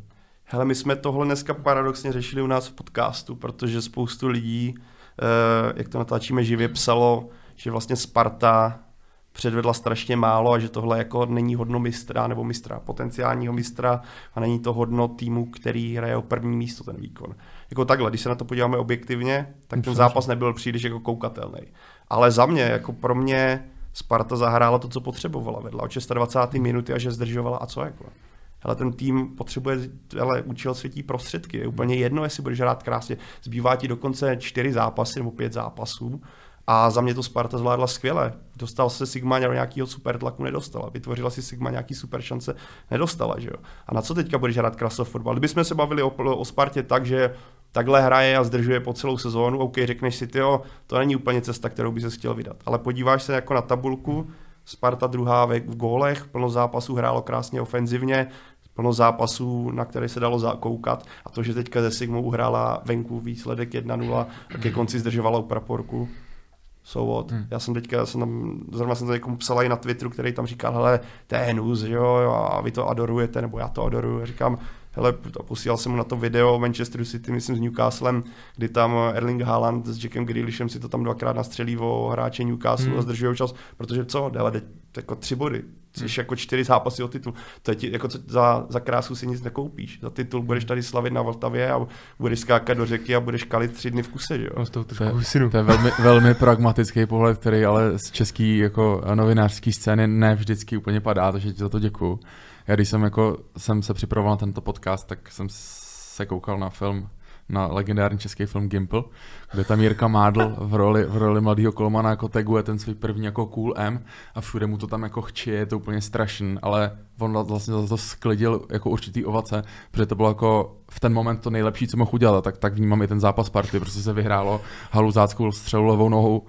Hele, my jsme tohle dneska paradoxně řešili u nás v podcastu, protože spoustu lidí, jak to natáčíme živě, psalo, že vlastně Sparta předvedla strašně málo a že tohle jako není hodno mistra nebo mistra, potenciálního mistra a není to hodno týmu, který hraje o první místo ten výkon. Jako takhle, když se na to podíváme objektivně, tak ten zápas nebyl příliš jako koukatelný. Ale za mě, jako pro mě, Sparta zahrála to, co potřebovala, vedla od dvacáté šesté minuty a že zdržovala a co jako. Ale ten tým potřebuje, ale účel světí prostředky. Je úplně jedno, jestli budeš hrát krásně. Zbývá ti dokonce čtyři zápasy nebo pět zápasů. A za mě to Sparta zvládla skvěle. Dostal se Sigma do nějakého super tlaku, nedostala. Vytvořila si Sigma nějaký super šance, nedostala, že jo. A na co teďka budeš hrát krásný fotbal? Kdybychom se bavili o, o Spartě tak, že takhle hraje a zdržuje po celou sezónu, OK, řekneš si, tyjo, to není úplně cesta, kterou by se chtěl vydat. Ale podíváš se jako na tabulku, Sparta druhá v gólech, plno zápasů hrálo krásně ofenzivně, plno zápasů, na které se dalo zakoukat a to, že teďka ze Sigmou uhrála venku výsledek jedna nula a ke konci zdržovala u praporku. So what? Hmm. Já jsem teďka, já jsem tam, zrovna jsem to někomu psala i na Twitteru, který tam říkal, hele, to je hnus, jo, a vy to adorujete, nebo já to adoruju. Říkám, hele, posílal jsem mu na to video Manchesteru City, myslím s Newcastlem, kdy tam Erling Haaland s Jackem Grealishem si to tam dvakrát nastřelí o hráče Newcastle hmm. a zdržují čas, protože co, hele, jako tři body, což jako čtyři zápasy o titul, to je ti, jako co, za, za krásu si nic nekoupíš, za titul budeš tady slavit na Vltavě a budeš skákat do řeky a budeš kalit tři dny v kuse, že jo? No, to, to, to, to je velmi, velmi pragmatický pohled, který ale z český jako novinářský scény ne vždycky úplně padá, takže ti za to děkuju. Já když jsem, jako, jsem se připravoval na tento podcast, tak jsem se koukal na film, na legendární český film Gimpl, kde tam Jirka Mádl v roli, v roli mladého kolmana jako taguje ten svůj první jako cool M a všude mu to tam jako chčije, je to úplně strašný, ale on vlastně za to sklidil jako určitý ovace, protože to bylo jako v ten moment to nejlepší, co mohl udělat, tak, tak vnímám i ten zápas Sparty, protože se vyhrálo haluzáckou střelu levou nohou uh,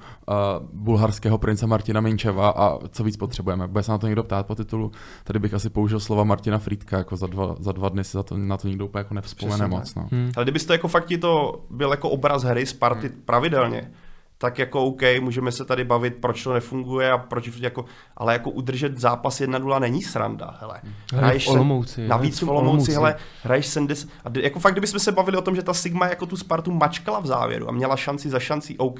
bulharského prince Martina Minčeva a co víc potřebujeme. Bude se na to někdo ptát po titulu, tady bych asi použil slova Martina Frýdka, jako za dva, za dva dny se za to, na to nikdo úplně jako nevzpomene moc. No. Hmm. Ale kdybyste jako fakt to byl jako obraz hry Sparty hmm. pravidelně, tak jako OK, můžeme se tady bavit, proč to nefunguje a proč jako, ale jako udržet zápas jedna nula není sranda, hele. Hraješ v Olomouci. Navíc v Olomouci, hele, hraješ sedmdesát, jako fakt, kdybychom se bavili o tom, že ta Sigma jako tu Spartu mačkala v závěru a měla šanci za šancí, OK,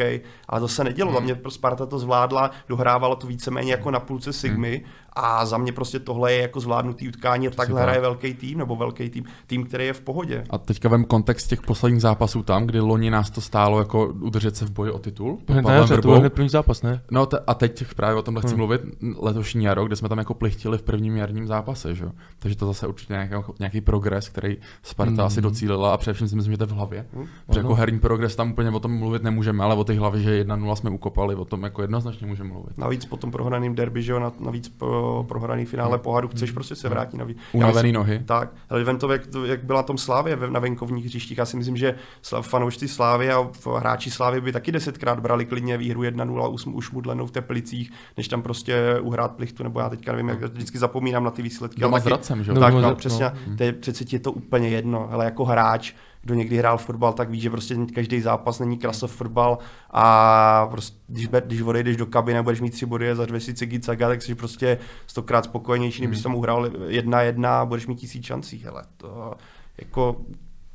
ale to se nedělo, za mě pro Sparta to zvládla, dohrávalo to víceméně jako na půlce Sigmy a za mě prostě tohle je jako zvládnutý utkání a takhle hraje velký tým, nebo velký tým, tým, který je v pohodě. A teďka vem kontext těch posledních zápasů tam, kdy loni nás to stálo jako udržet se v boji o titul. Ne, to byl hned první zápas, ne? No t- a teď právě o tomhle chci hmm. mluvit, letošní jaro, kde jsme tam jako plichtili v prvním jarním zápase, že? Takže to zase určitě nějaký, nějaký progres, který Sparta hmm. asi docílila a především si myslím, že to je v hlavě. Hmm. Protože jako herní progres tam úplně o tom mluvit nemůžeme, ale o té hlavě, že jedna nula jsme ukopali, o tom jako jednoznačně můžeme mluvit. Navíc po tom prohraném derby, že jo, navíc po prohraném finále poháru chceš prostě se vrátit na ví. Unavený nohy. Tak, ale vento jak, jak byla tom Slavie na venkovních hřištích, já si myslím, že fanoušci Slavie a hráči Slavie by taky desetkrát brali klidně výhru jedna nula už mudlenou v Teplicích, než tam prostě uhrát plichtu, nebo já teďka nevím, jak vždycky zapomínám na ty výsledky. Doma s Hradcem, že jo? Tak, no, přesně, to je, přeci ti je to úplně jedno, ale jako hráč, kdo někdy hrál fotbal, tak ví, že prostě každý zápas není krasov fotbal a prostě, když, když odejdeš do kabiny a budeš mít tři body a zařveš si cigi caga, tak jsi prostě stokrát spokojenější, než bys tam uhrál jedna jedna a budeš mít tisíc šancí, hele, to jako...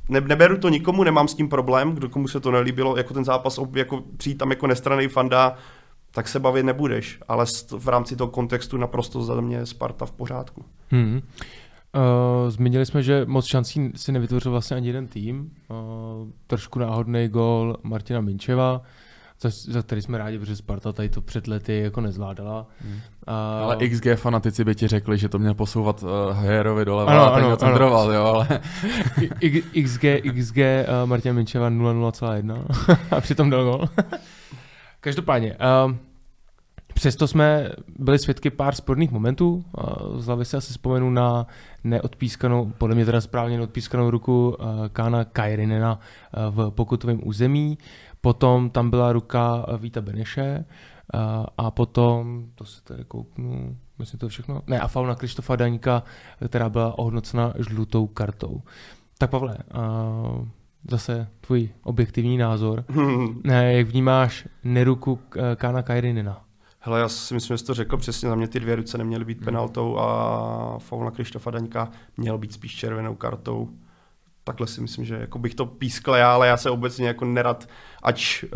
Ne, neberu to nikomu, nemám s tím problém, kdo komu se to nelíbilo, jako ten zápas, jako přijít tam jako nestranej fanda, tak se bavit nebudeš, ale v rámci toho kontextu naprosto za mě Sparta v pořádku. Hmm. Uh, zmínili jsme, že moc šancí si nevytvořil vlastně ani jeden tým, uh, trošku náhodný gól Martina Minčeva, za, za který jsme rádi, protože Sparta tady to před lety jako nezvládala. Hmm. A... Ale X G fanatici by ti řekli, že to měl posouvat uh, Herovi dole, ano, ale ten ho centroval, jo, ale... X G, X G uh, Martina Minčeva nula nula celá jedna a přitom dal gol. Každopádně, uh, přesto jsme byli svědky pár sporných momentů. Uh, Zlavy si asi vzpomenu na neodpískanou, podle mě teda správně neodpískanou ruku uh, Kána Kairinena uh, v pokutovém území. Potom tam byla ruka Víta Beneše a potom, to se tady kouknu, myslím to všechno, ne, a faul na Krištofa Daňka, která byla ohodnocena žlutou kartou. Tak Pavle, zase tvůj objektivní názor, ne, jak vnímáš neruku Kána Kairinena? Hele, já si myslím, že jsi to řekl přesně, za mě ty dvě ruce neměly být penaltou a faul na Krištofa Daňka měl být spíš červenou kartou. Takhle si myslím, že jako bych to pískl já, ale já se obecně jako nerad, ač uh,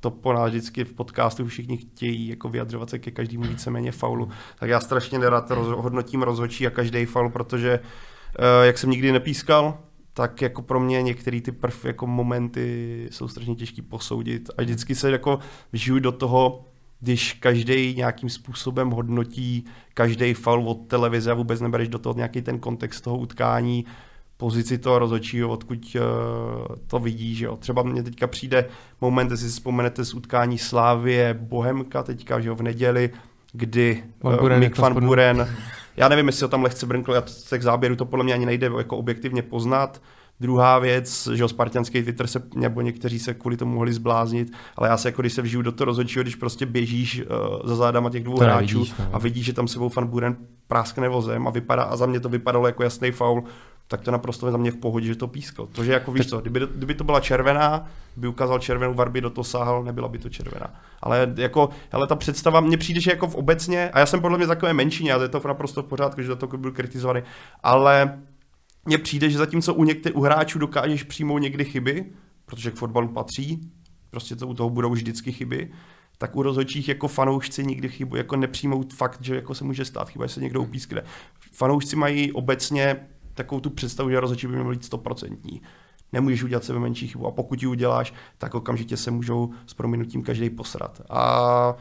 to po nás vždycky v podcastu všichni chtějí jako vyjadřovat se ke každému víceméně faulu, tak já strašně nerad roz, hodnotím rozhodčí a každý faul, protože uh, jak jsem nikdy nepískal, tak jako pro mě některé ty prv jako momenty jsou strašně těžký posoudit a vždycky se jako žiju do toho, když každý nějakým způsobem hodnotí každý faul od televize a vůbec nebereš do toho nějaký ten kontext toho utkání, pozici toho rozhodčího, odkud uh, to vidí, že jo. Třeba mně teďka přijde moment, jestli si vzpomenete z utkání Slávie Bohemka teďka, že jo, v neděli, kdy uh, Mick Van Buren, já nevím, jestli ho tam lehce brnkl, já z těch záběrů to podle mě ani nejde jako objektivně poznat. Druhá věc, že jo, spartianský Twitter se, nebo někteří se kvůli tomu mohli zbláznit, ale já se jako když se vžiju do toho rozhodčího, když prostě běžíš uh, za zádama těch dvou to hráčů vidíš, a vidíš, že tam sebou Van Buren práskne vozem a vypadá, a za mě to vypadalo jako jasný faul, tak to naprosto za mě v pohodě, že to pískal. To, že jako víš co, kdyby, kdyby to byla červená, by ukázal červenou, V A R by do toho sáhl, nebyla by to červená. Ale jako, hele, ta představa, mně přijde, že jako v obecně, a já jsem podle mě takové menšině, a to je to naprosto v pořádku, že za to byl kritizovaný, ale mně přijde, že zatímco u některých u hráčů dokážeš přijmout někdy chyby, protože k fotbalu patří, prostě to u toho budou vždycky chyby, tak u rozhodčích jako fanoušci nikdy chybu, jako nepřijmou fakt, že jako se může stát chyba, že se někdo upískne. Fanoušci mají obecně takovou tu představu, že rozhodčí by měl být stoprocentní. Nemůžeš udělat sebe menší chybu a pokud ji uděláš, tak okamžitě se můžou s prominutím každý posrat. A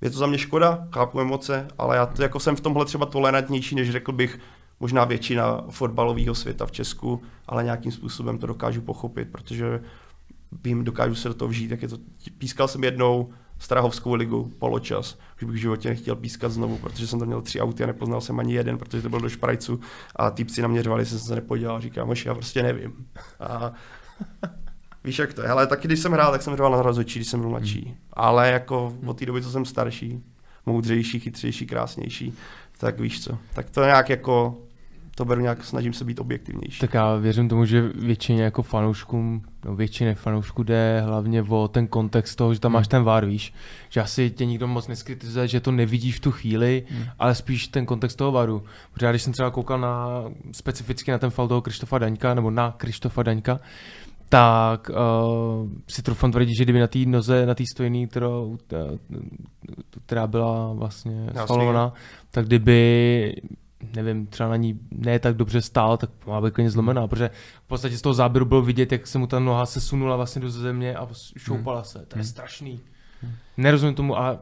je to za mě škoda, chápu emoce, ale já to, jako jsem v tomhle třeba tolerantnější, než řekl bych možná většina fotbalového světa v Česku, ale nějakým způsobem to dokážu pochopit, protože vím, dokážu se do toho vžít. Jak je to, pískal jsem jednou Strahovskou ligu, poločas. Už bych v životě nechtěl pískat znovu, protože jsem tam měl tři auty a nepoznal jsem ani jeden, protože to byl do šprajců a týpci na mě řvali, jsem se nepodělal, říkám, mož, já prostě nevím. A víš, jak to je. Hele, taky když jsem hrál, tak jsem hrál na rozhodčí, když jsem byl mladší. Hmm. Ale jako od té doby, co jsem starší, moudřejší, chytřejší, krásnější, tak víš co. Tak to nějak jako to beru nějak, snažím se být objektivnější. Tak já věřím tomu, že většině jako fanouškům, no většině fanoušků jde hlavně o ten kontext toho, že tam hmm. máš ten vár, víš, že asi tě nikdo moc neskritizuje, že to nevidíš v tu chvíli, hmm. ale spíš ten kontext toho varu. Protože já když jsem třeba koukal na, specificky na ten faul toho Krištofa Daňka, nebo na Krištofa Daňka, tak uh, si trufám tvrdit, že kdyby na té noze, na té stojný, kterou, která byla vlastně sfalovaná, tak kdyby, nevím, třeba na ní ne tak dobře stál, tak má být klidně zlomená, protože v podstatě z toho záběru bylo vidět, jak se mu ta noha sesunula vlastně do země a šoupala hmm. se. To je hmm. strašný. Hmm. Nerozumím tomu a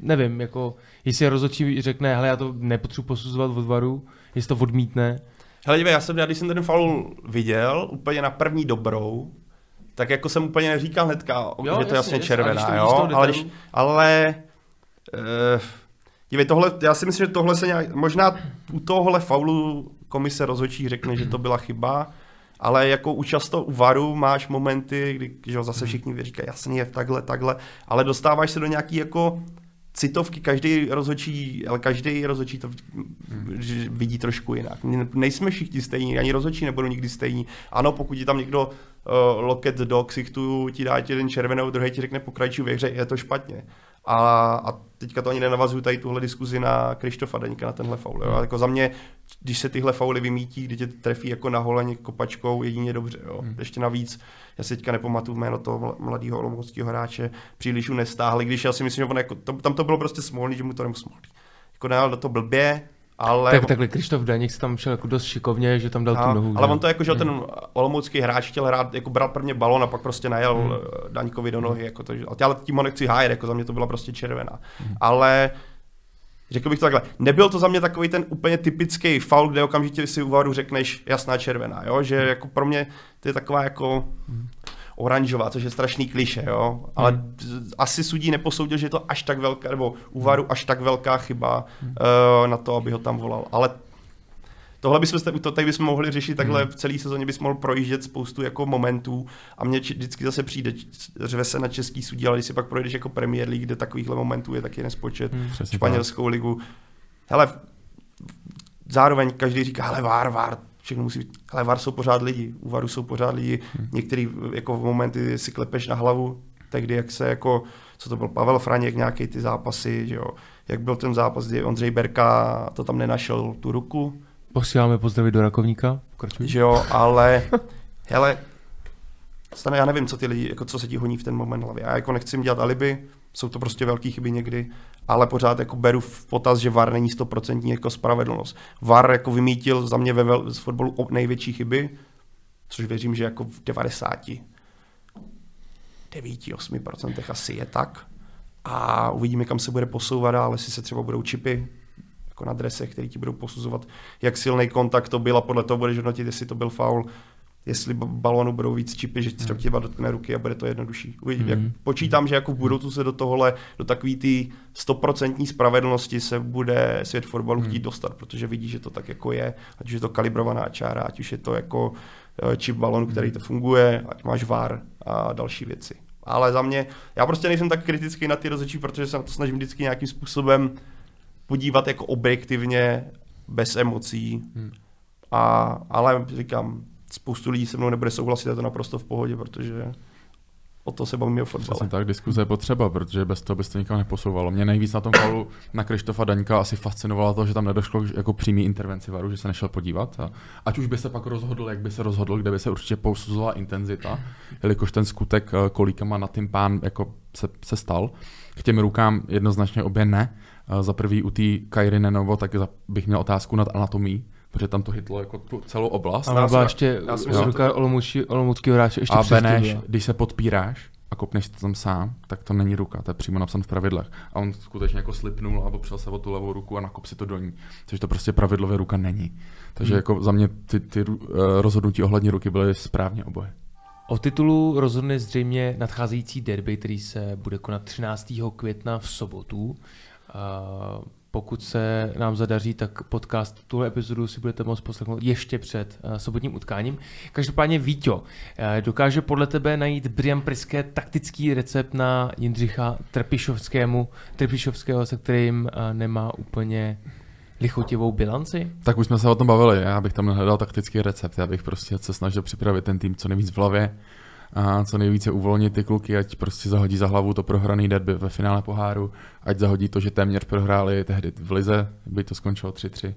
nevím, jako, jestli je rozhodčí řekne, hele, já to nepotřebuji posuzovat od varu, jestli to odmítne. Hele, dívej, já jsem, já, když jsem ten faul viděl, úplně na první dobrou, tak jako jsem úplně neříkal hnedka, jo, že to je jasně, jasně červená, jasně, jo, ale, když, ale uh, dívej, tohle, já si myslím, že tohle se nějak, možná u tohohle faulu komise rozhodčí řekne, že to byla chyba, ale jako u často u varu máš momenty, kdy že zase všichni říkají, jasně, je takhle, takhle, ale dostáváš se do nějaký jako citovky, každý rozhodčí, ale každý rozhodčí to vidí trošku jinak. Nejsme všichni stejní, ani rozhodčí nebudou nikdy stejní. Ano, pokud ti tam někdo uh, loket do ksichtu, ti dá ti jeden červenou, druhý ti řekne pokračuj ve hře, je to špatně. A, a teďka to ani nenavazuju tady tuhle diskuzi na Krištofa Daňka, na tenhle faul. Jo. Jako za mě, když se tyhle fauly vymítí, kdy tě trefí jako na holeně kopačkou, jedině dobře. Jo. Hmm. Ještě navíc, já si teďka nepamatuju jméno toho mladého olomouckého hráče, příliš nestáhli, když já si myslím, že on jako, to, tam to bylo prostě smolný, že mu to nemusmolný. Jako dál do to blbě, ale... Tak takhle Krištof Daněk se tam šel jako dost šikovně, že tam dal a, tu nohu. Ale ne? On to jako, že hmm. ten olomoucký hráč chtěl hrát, jako bral prvně balon a pak prostě najel hmm. Daňkovi do nohy. Jako to, ale tím ho nechci hájet, jako za mě to byla prostě červená. Hmm. Ale řekl bych to takhle, nebyl to za mě takový ten úplně typický faul, kde okamžitě si u varu řekneš jasná červená, jo? Že jako pro mě to je taková jako... Hmm. oranžová, což je strašný kliše, jo, ale hmm. asi sudí neposoudil, že je to až tak velká, nebo u varu až tak velká chyba hmm. uh, na to, aby ho tam volal, ale tohle bychom, to tady bychom mohli řešit takhle, v celé sezóně bys mohl projíždět spoustu jako momentů a mně vždycky zase přijde, řve se na český sudí, ale když si pak projdeš jako Premier League, kde takovýchhle momentů je taky nespočet, hmm. španělskou ligu, hele, zároveň každý říká, hele, vár, vár, všechno musí být. Ale var jsou pořád lidi, u varu jsou pořád lidi, hmm. některý jako momenty si klepeš na hlavu, tehdy jak se jako, co to byl Pavel Franěk, nějaký ty zápasy, že jo, jak byl ten zápas, kdy Ondřej Berka to tam nenašel tu ruku. Posíláme pozdravit do Rakovníka, pokračuj. Že jo, ale, hele, stane, já nevím, co ty lidi, jako co se ti honí v ten moment hlavě, já jako nechci jim dělat alibi, jsou to prostě velké chyby někdy, ale pořád jako beru v potaz, že V A R není stoprocentní jako spravedlnost. V A R jako vymítil za mě ve vel- z fotbalu největší chyby, což věřím, že jako v devadesát devět osm procent asi je tak. A uvidíme, kam se bude posouvat, ale jestli se třeba budou čipy jako na dresech, které ti budou posuzovat, jak silný kontakt to byl a podle toho budeš hodnotit, jestli to byl faul. Jestli balónu budou víc čipy, že třeba těba dotkne ruky a bude to jednodušší. Uvidím, mm-hmm. jak počítám, že jako v budoucnu se do tohohle, do takové ty stoprocentní spravedlnosti se bude svět fotbalu mm-hmm. chtít dostat, protože vidí, že to tak jako je, ať už je to kalibrovaná čára, ať už je to jako čip balónu, který to funguje, ať máš V A R a další věci. Ale za mě, já prostě nejsem tak kritický na ty rozhodčí, protože se na to snažím vždycky nějakým způsobem podívat jako objektivně, bez emocí, mm-hmm. a, ale říkám, spoustu lidí se mnou nebude souhlasit, je to naprosto v pohodě, protože o to se bavíme o fotbale. Přesně tak, diskuze je potřeba, protože bez toho by se to nikam neposouvalo. Mě nejvíc na tom faulu na Krištofa Daňka asi fascinovalo to, že tam nedošlo jako přímý intervenci varu, že se nešel podívat. A ať už by se pak rozhodl, jak by se rozhodl, kde by se určitě posuzovala intenzita, jelikož ten skutek kolíkama na tím pán jako se, se stal. K těm rukám jednoznačně obě ne. Za prvý u té Kairi Nenovo, tak bych měl otázku nad anatomií, protože tam to hitlo jako tu celou oblast. Ale byla ještě ruka olomouckého hráče ještě přes. A Beneš, když se podpíráš a kopneš to tam sám, tak to není ruka, to je přímo napsané v pravidlech. A on skutečně jako slipnul a opřel se o tu levou ruku a nakop si to do ní, což to prostě pravidlově ruka není. Takže hmm. jako za mě ty, ty rozhodnutí ohledně ruky byly správně oboje. O titulu rozhodne zřejmě nadcházející derby, který se bude konat třináctého května v sobotu. Uh, Pokud se nám zadaří, tak podcast tuhle epizodu si budete moct poslechnout ještě před uh, sobotním utkáním. Každopádně Víťo, uh, dokáže podle tebe najít Brian Priske taktický recept na Jindřicha Trpišovského, se kterým uh, nemá úplně lichotivou bilanci? Tak už jsme se o tom bavili, já bych tam hledal taktický recept, já bych prostě se snažil připravit ten tým co nejvíc v hlavě a co nejvíce uvolnit ty kluky, ať prostě zahodí za hlavu to prohraný derby ve finále poháru, ať zahodí to, že téměř prohráli tehdy v lize, by to skončilo tři tři,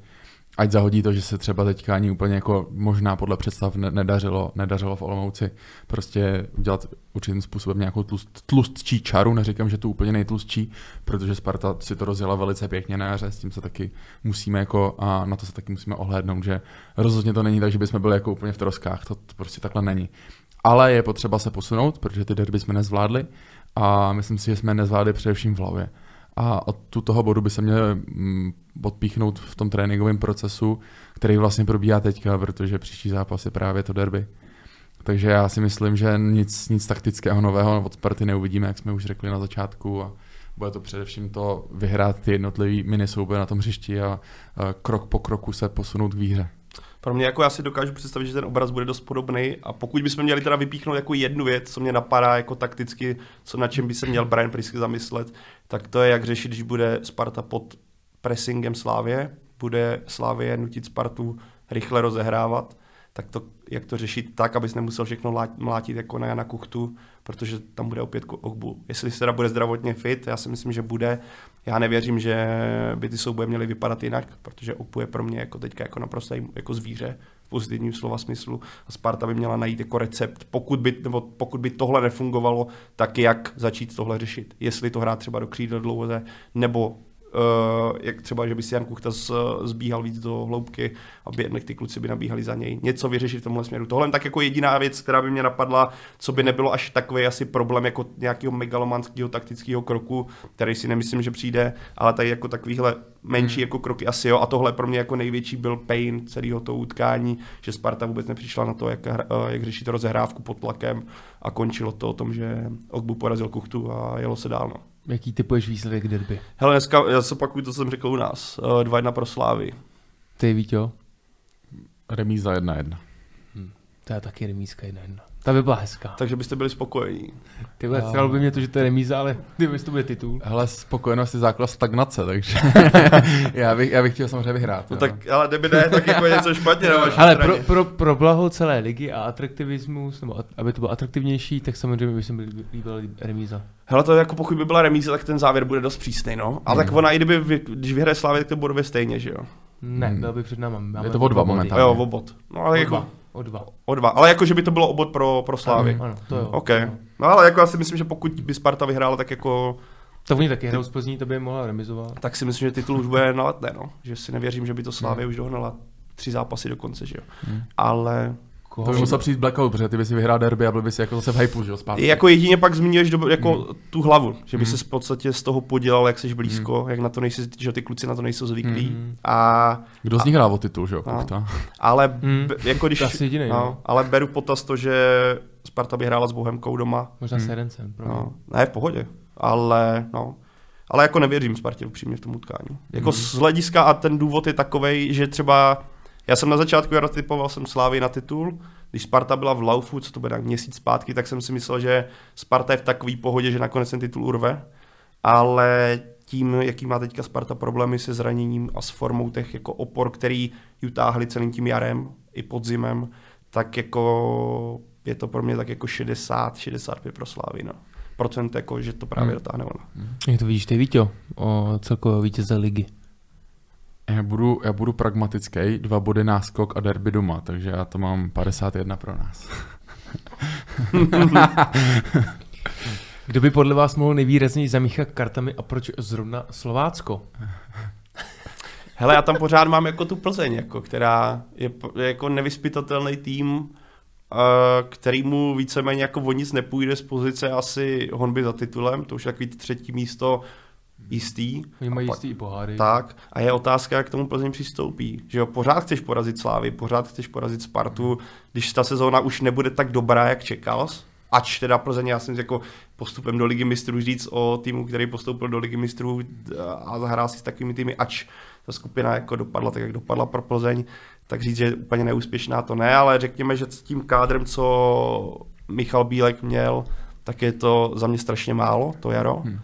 ať zahodí to, že se třeba teďka ani úplně jako možná podle představ nedařilo, nedařilo v Olomouci, prostě udělat určitým způsobem nějakou tlust, tlustčí čaru, neříkám, že tu úplně nejtlustčí, protože Sparta si to rozjela velice pěkně na jaře, s tím se taky musíme jako a na to se taky musíme ohlédnout, že rozhodně to není tak, že bychom byli jako úplně v troskách, to prostě takhle není. Ale je potřeba se posunout, protože ty derby jsme nezvládli a myslím si, že jsme nezvládli především v hlavě. A od toho bodu by se měl podpíchnout v tom tréninkovém procesu, který vlastně probíhá teďka, protože příští zápas je právě to derby. Takže já si myslím, že nic, nic taktického nového od Sparty neuvidíme, jak jsme už řekli na začátku. A bude to především to vyhrát ty jednotlivý minisouboje na tom hřišti a krok po kroku se posunout k výhře. Pro mě jako já si dokážu představit, že ten obraz bude dost podobný a pokud bychom měli teda vypíchnout jako jednu věc, co mě napadá jako takticky, co na čem by se měl Brian Priske zamyslet, tak to je jak řešit, když bude Sparta pod pressingem Slavie, bude Slavie nutit Spartu rychle rozehrávat, tak to, jak to řešit tak, abys nemusel všechno mlátit jako na Jana Kuchtu, protože tam bude opět Ogbu. Jestli se teda bude zdravotně fit, já si myslím, že bude. Já nevěřím, že by ty souboje měly vypadat jinak, protože Ogbu je pro mě jako teďka jako naprosto jako zvíře v pozitivním slova smyslu a Sparta by měla najít jako recept, pokud by, nebo pokud by tohle nefungovalo, tak jak začít tohle řešit. Jestli to hrát třeba do křídla dlouze, nebo Uh, jak třeba, že by si Jan Kuchta zbíhal víc do hloubky, aby jednak ty kluci by nabíhali za něj. Něco vyřešit v tomhle směru. Tohle je tak jako jediná věc, která by mě napadla, co by nebylo až takový asi problém jako nějakého megalomanského taktického kroku, který si nemyslím, že přijde, ale tady jako takovýhle menší jako kroky asi jo. A tohle pro mě jako největší byl pain celého toho utkání, že Sparta vůbec nepřišla na to, jak, jak řešit rozehrávku pod tlakem a končilo to o tom, že Ogbu porazil Kuchtu a jelo se dál. No. Jaký typuješ výsledek derby? Hele, dneska já se opakuju to, co jsem řekl u nás. dva jedna pro Slávy. Ty, Víťo? Remíza jedna jedna. Hmm. To je taky remízka jedna jedna. Ta by byla hezká. Takže byste byli spokojení. Ty vole, stalo by mě to, že to je remíza, ale kdyby to bude titul. Hele, spokojenost je základ stagnace, takže já, bych, já bych chtěl samozřejmě vyhrát. No tak, ale kdyby ne, tak jako je něco špatně na vaší straně. Ale pro, pro, pro blaho celé ligy a atraktivismus, nebo aby to bylo atraktivnější, tak samozřejmě by se mi líbila remíza. Hele, to jako pokud by byla remíza, tak ten závěr bude dost přísný, no. Ale mm. tak ona i kdyby, vy, když vyhraje Slávě, tak to bodově stejně, že jo? Ne, hmm. byl by před náma. Máme je to o dva momentálně. Jo, o bod. No, ale jako O dva. O dva, ale jako, že by to bylo obod pro, pro Slávy. Ano, ano, to jo. OK. No ale jako já si myslím, že pokud by Sparta vyhrála, tak jako... To oni taky hrou z Plzní, to by mohla remizovat. Tak si myslím, že titul už bude na letné, no. Že si nevěřím, že by to Slávy hmm. už dohnala tři zápasy do konce, že jo. Hmm. Ale... Koho? To by musel přijít blackout, protože ty by si vyhrál derby a byl by si jako zase v hypu, že jo, zpátky. Jako jedině pak zmíníš do, jako mm. tu hlavu, že by mm. se v podstatě z toho podělal, jak jsi blízko, mm. jak na to nejsi, že ty kluci na to nejsou zvyklí. Mm. A kdo z nich hrál o titul, že jo, Kuchta. Ale mm. b, jako když jediný, no, ale beru potaz to, že Sparta by hrála s Bohemkou doma. Možná mm. Sörensen, pro mě. No, ne, v pohodě, ale no. Ale jako nevěřím Spartě upřímně v tom utkání. Jako mm. z hlediska a ten důvod je takovej, že třeba já jsem na začátku já typoval jsem Slávy na titul, když Sparta byla v laufu, co to bude tak měsíc zpátky, tak jsem si myslel, že Sparta je v takové pohodě, že nakonec ten titul urve, ale tím, jaký má teďka Sparta problémy se zraněním a s formou těch jako opor, který ji utáhli celým tím jarem i podzimem, tak jako je to pro mě tak jako šedesát šedesát pět pro Slávy, no. Procent jako, že to právě dotáhne ona. Jak to vidíš ty, Víťo, o celkového vítěze ligy? Já budu, já budu pragmatický, dva body náskok a derby doma, takže já to mám padesát jedna pro nás. Kdo by podle vás mohl nejvýrazněji zamíchat kartami a proč zrovna Slovácko? Hele, já tam pořád mám jako tu Plzeň, jako, která je, je jako nevyspytatelný tým, kterýmu víceméně jako o nic nepůjde z pozice asi honby za titulem, to už je takový třetí místo, jistý. Mají jistý i poháry. Tak. A je otázka, jak k tomu Plzeň přistoupí. Že jo, pořád chceš porazit Slávy, pořád chceš porazit Spartu, když ta sezóna už nebude tak dobrá, jak čekal. Ač teda Plzeň, já jsem jako postupem do Ligy mistrů říct o týmu, který postoupil do Ligy mistrů a zahrál si s takovými týmy, ač ta skupina jako dopadla tak, jak dopadla pro Plzeň, tak říct, že je úplně neúspěšná to ne, ale řekněme, že s tím kádrem, co Michal Bílek měl, tak je to za mě strašně málo, to jaro. Hmm.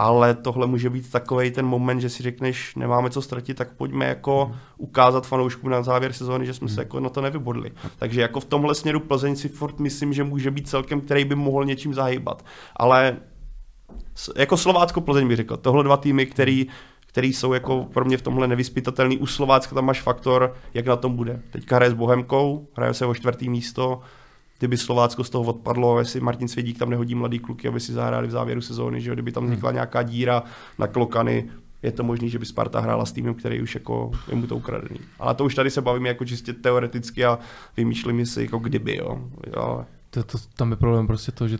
ale tohle může být takovej ten moment, že si řekneš, nemáme co ztratit, tak pojďme jako ukázat fanouškům na závěr sezóny, že jsme se jako na to nevybodli. Takže jako v tomhle směru Plzeň si furt myslím, že může být celkem, který by mohl něčím zahýbat. Ale jako Slovácko Plzeň bych řekl, tohle dva týmy, který který jsou jako pro mě v tomhle nevyspytatelný. U Slovácka tam máš faktor, jak na tom bude. Teďka hraje s Bohemkou, hraje se o čtvrtý místo. Kdyby Slovácko z toho odpadlo, jestli Martin Svědík tam nehodí mladý kluky, aby si zahráli v závěru sezóny, že kdyby tam vznikla nějaká díra na klokany, je to možný, že by Sparta hrála s týmem, který už jako je mu to ukradený. Ale to už tady se bavím jako čistě teoreticky a vymýšlím si jako kdyby, jo. Ale... To, to, tam je problém prostě to, že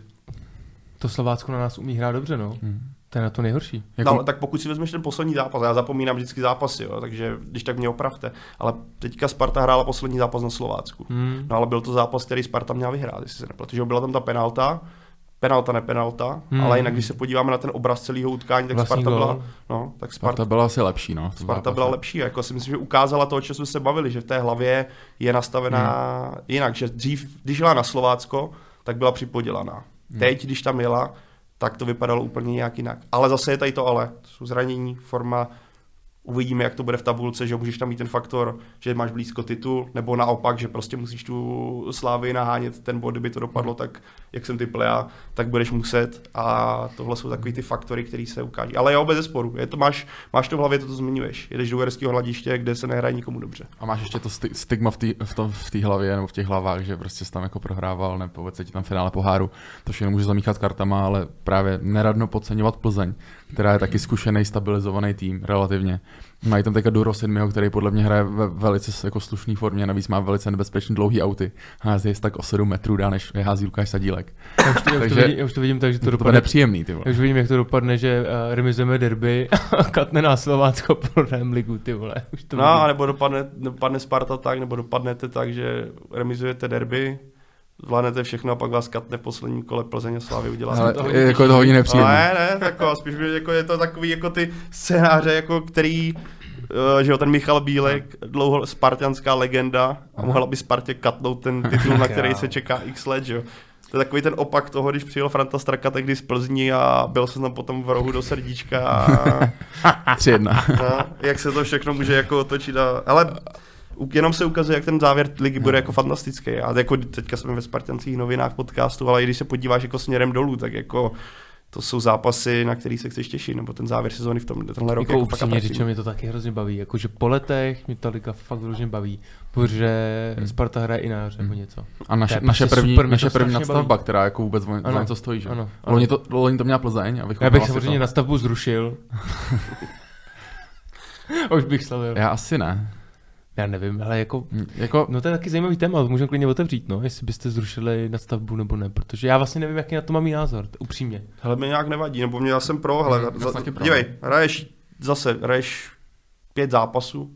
to Slovácko na nás umí hrát dobře, no. Hmm. To je na to nejhorší. Jako... No, tak pokud si vezmeš ten poslední zápas, já zapomínám vždycky zápasy, jo, takže když tak mě opravte. Ale teďka Sparta hrála poslední zápas na Slovácku. Hmm. No ale byl to zápas, který Sparta měla vyhrát, jestli se nepletu, že byla tam ta penalta, penalta ne penalta, hmm. ale jinak když se podíváme na ten obraz celého utkání, tak Vlastní Sparta gol. byla, no, tak Sparta, Sparta byla asi lepší, no. Sparta byla lepší, jako si myslím, že ukázala to, o čem jsme se bavili, že v té hlavě je nastavená hmm. jinak, že dřív, když jela na Slovácko, tak byla připodělaná. Hmm. Teď, když tam jela, tak to vypadalo úplně nějak jinak. Ale zase je tady to ale. To jsou zranění, forma. Uvidíme, jak to bude v tabulce, že můžeš tam mít ten faktor, že máš blízko titul, nebo naopak, že prostě musíš tu Slávii nahánět ten bod, kdyby to dopadlo tak, jak jsem typl já, tak budeš muset. A tohle jsou takový ty faktory, které se ukáží. Ale jo, bez sporu. Je to, máš, máš to v hlavě, to to zmiňuješ. Jedeš do Uherského Hladiště, kde se nehraje nikomu dobře. A máš ještě to stigma v té v v hlavě nebo v těch hlavách, že prostě jsi tam jako prohrával, nebo se ti tam finále poháru. To všechno může zamíchat kartama, ale právě neradno podceňovat Plzeň, která je taky zkušený, stabilizovaný tým relativně. Mají tam teďka Duro Sidmiho, který podle mě hraje ve velice jako slušné formě, navíc má velice nebezpečný dlouhý auty. Hází tak o sedm metrů dál, než hází Lukáš Sadílek. Já už to, já, takže, už to vidím, já už to vidím tak, že to, to dopadne. Nepříjemný, ty vole. Já už vidím, jak to dopadne, že uh, remizujeme derby a katne na Slovácko pro ligu, ty vole. Už to no, nebo dopadne, dopadne Sparta tak, nebo dopadnete tak, že remizujete derby, zvládnete všechno a pak vás katne v posledním kole Plzeň a Slavii, udělá se to. Jako to hodně nepříjemné. Ne, ne, tako, spíš jako je to takový jako ty scénáře, jako který, že jo, ten Michal Bílek, dlouho sparťanská legenda, a mohla by Spartě katnout ten titul, na který se čeká x let, že jo. To je takový ten opak toho, když přijel Franta Straka tehdy z Plzni a byl jsem tam potom v rohu do srdíčka a... Tři jedna. Jak se to všechno může jako otočit a... Hele, jenom se ukazuje, jak ten závěr ligy bude jako fantastický. A jako teďka jsme ve Sparťanských novinách podcastu, ale i když se podíváš jako směrem dolů, tak jako to jsou zápasy, na který se chceš těšit, nebo ten závěr sezóny v tom tenhle rok. Jako upřímně řečeno, mě to taky hrozně baví. Jakože po letech mě ta liga fakt hrozně baví, protože hmm. Sparta hraje i na jaře nebo něco. A naše, naše první, super, naše první nadstavba, baví. Která jako vůbec za něco stojí, že? Ano, ano. Loni to, loni to měla Plzeň. Já bych samozřejmě nadstavbu zrušil. Už bych slavil. Já asi ne. Já nevím, ale jako, jako... No to je taky zajímavý téma, můžeme klidně otevřít, no, jestli byste zrušili nadstavbu nebo ne, protože já vlastně nevím, jaký na to mám názor, upřímně. Hele, mě nějak nevadí, nebo mě já jsem pro, hele, ne, za, dívej, hraješ zase, hraješ pět zápasů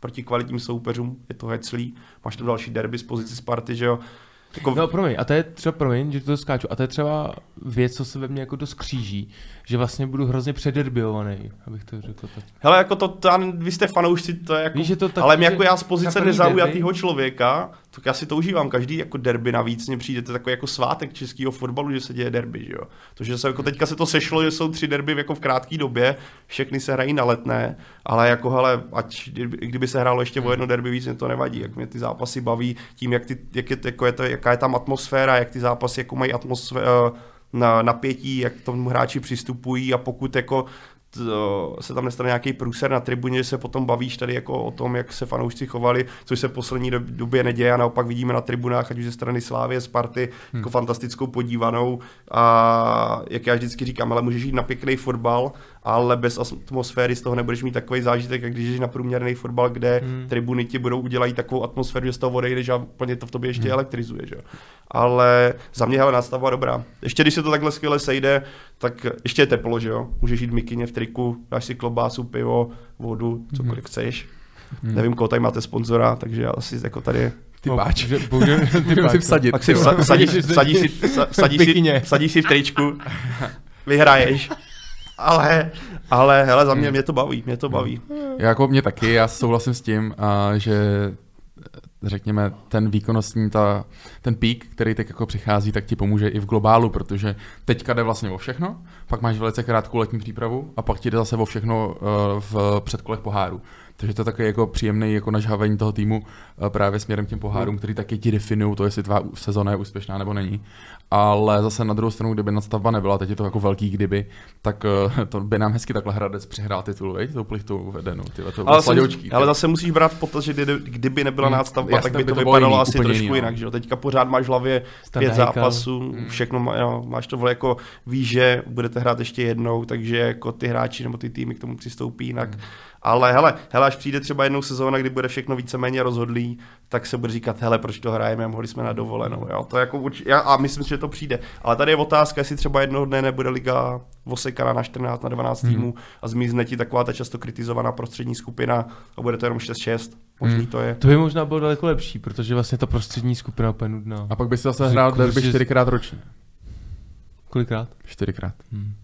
proti kvalitním soupeřům, je to heclý, máš tam další derby z pozici Sparty, že jo. Jako... No promiň, a to je třeba, promiň, že to skáču, a to je třeba věc, co se ve mně jako dost kříží, že vlastně budu hrozně přederbiovaný, abych to řekl tak. Hele, jako to, to vy jste fanoušci, to je jako, víš, to tak, ale mě jako já z pozice nezaujatýho člověka, tak já si to užívám, každý jako derby navíc mně přijde, to je takový jako svátek českého fotbalu, že se děje derby, že jo. To, že se jako teďka se to sešlo, že jsou tři derby jako v krátké době, všechny se hrají na Letné, ale jako hele, ať kdyby se hrálo ještě o jedno derby víc, mě to nevadí, jak mě ty zápasy baví, tím jak ty, jak je, jako je to, jaká je tam atmosféra, jak ty zápasy jako mají atmosféru, na napětí, jak tomu hráči přistupují a pokud jako se tam nestane nějaký průser na tribuně, že se potom bavíš tady jako o tom, jak se fanoušci chovali, což se v poslední době neděje a naopak vidíme na tribunách, ať už ze strany Slávie, Sparty, hmm. jako fantastickou podívanou a jak já vždycky říkám, ale můžeš jít na pěkný fotbal, ale bez atmosféry z toho nebudeš mít takový zážitek, jak když jsi na průměrný fotbal, kde hmm. tribuny ti budou udělají takovou atmosféru, že z toho odejdeš a plně to v tobě ještě hmm. elektrizuje, že? Ale za mě hele nástava dobrá. Ještě když se to takhle skvěle sejde, tak ještě je teplo, že jo? Můžeš jít v mikině, v triku, dáš si klobásu, pivo, vodu, cokoliv hmm. chceš. Hmm. Nevím, koho tady máte sponzora, takže asi jako tady typáč. Můžeme si vsadit. Pak si vsadíš si v tričku, vyhraješ. Ale, ale hele, za mě, mě to baví, mě to baví. Jako mě taky, já souhlasím s tím, že řekněme, ten výkonnostní, ta, ten pík, který teď jako přichází, tak ti pomůže i v globálu, protože teďka jde vlastně o všechno, pak máš velice krátkou letní přípravu a pak ti jde zase o všechno v předkolech poháru. Takže to je takový jako příjemný jako nažhavení toho týmu právě směrem k těm pohárům, který taky ti definují to, jestli tvá sezona je úspěšná nebo není. Ale zase na druhou stranu, kdyby nadstavba nebyla, teď je to jako velký kdyby, tak to by nám hezky takhle Hradec přehrál titul, veď? To plichtou vedenou, tyhle, to ale, sladěvčký, ale zase musíš brát v potaz, že kdyby nebyla nadstavba, tak by to, by to vypadalo jiný, asi trošku jiný, jinak, že? Teďka pořád máš v hlavě pět zápasů, všechno má, no, máš to jako víš, že budete hrát ještě jednou, takže jako ty hráči nebo ty týmy k tomu přistoupí jinak. Hmm. Ale hele, hele, až přijde třeba jednou sezóna, kdy bude všechno víceméně rozhodlý, tak se bude říkat, hele, proč to hrajeme, a mohli jsme na dovolenou, jo? To jako urč... Já, a myslím si, že to přijde. Ale tady je otázka, jestli třeba jednoho dne nebude liga osekaná na čtrnáct, na dvanáct hmm. týmů a zmizne ti taková ta často kritizovaná prostřední skupina a bude to jenom šest šest. Možný hmm. to je. To by možná bylo daleko lepší, protože vlastně ta prostřední skupina je nudná. A pak by se zase hrál derby čtyřikrát ročně. Kolikrát? Čtyřikrát. Hmm.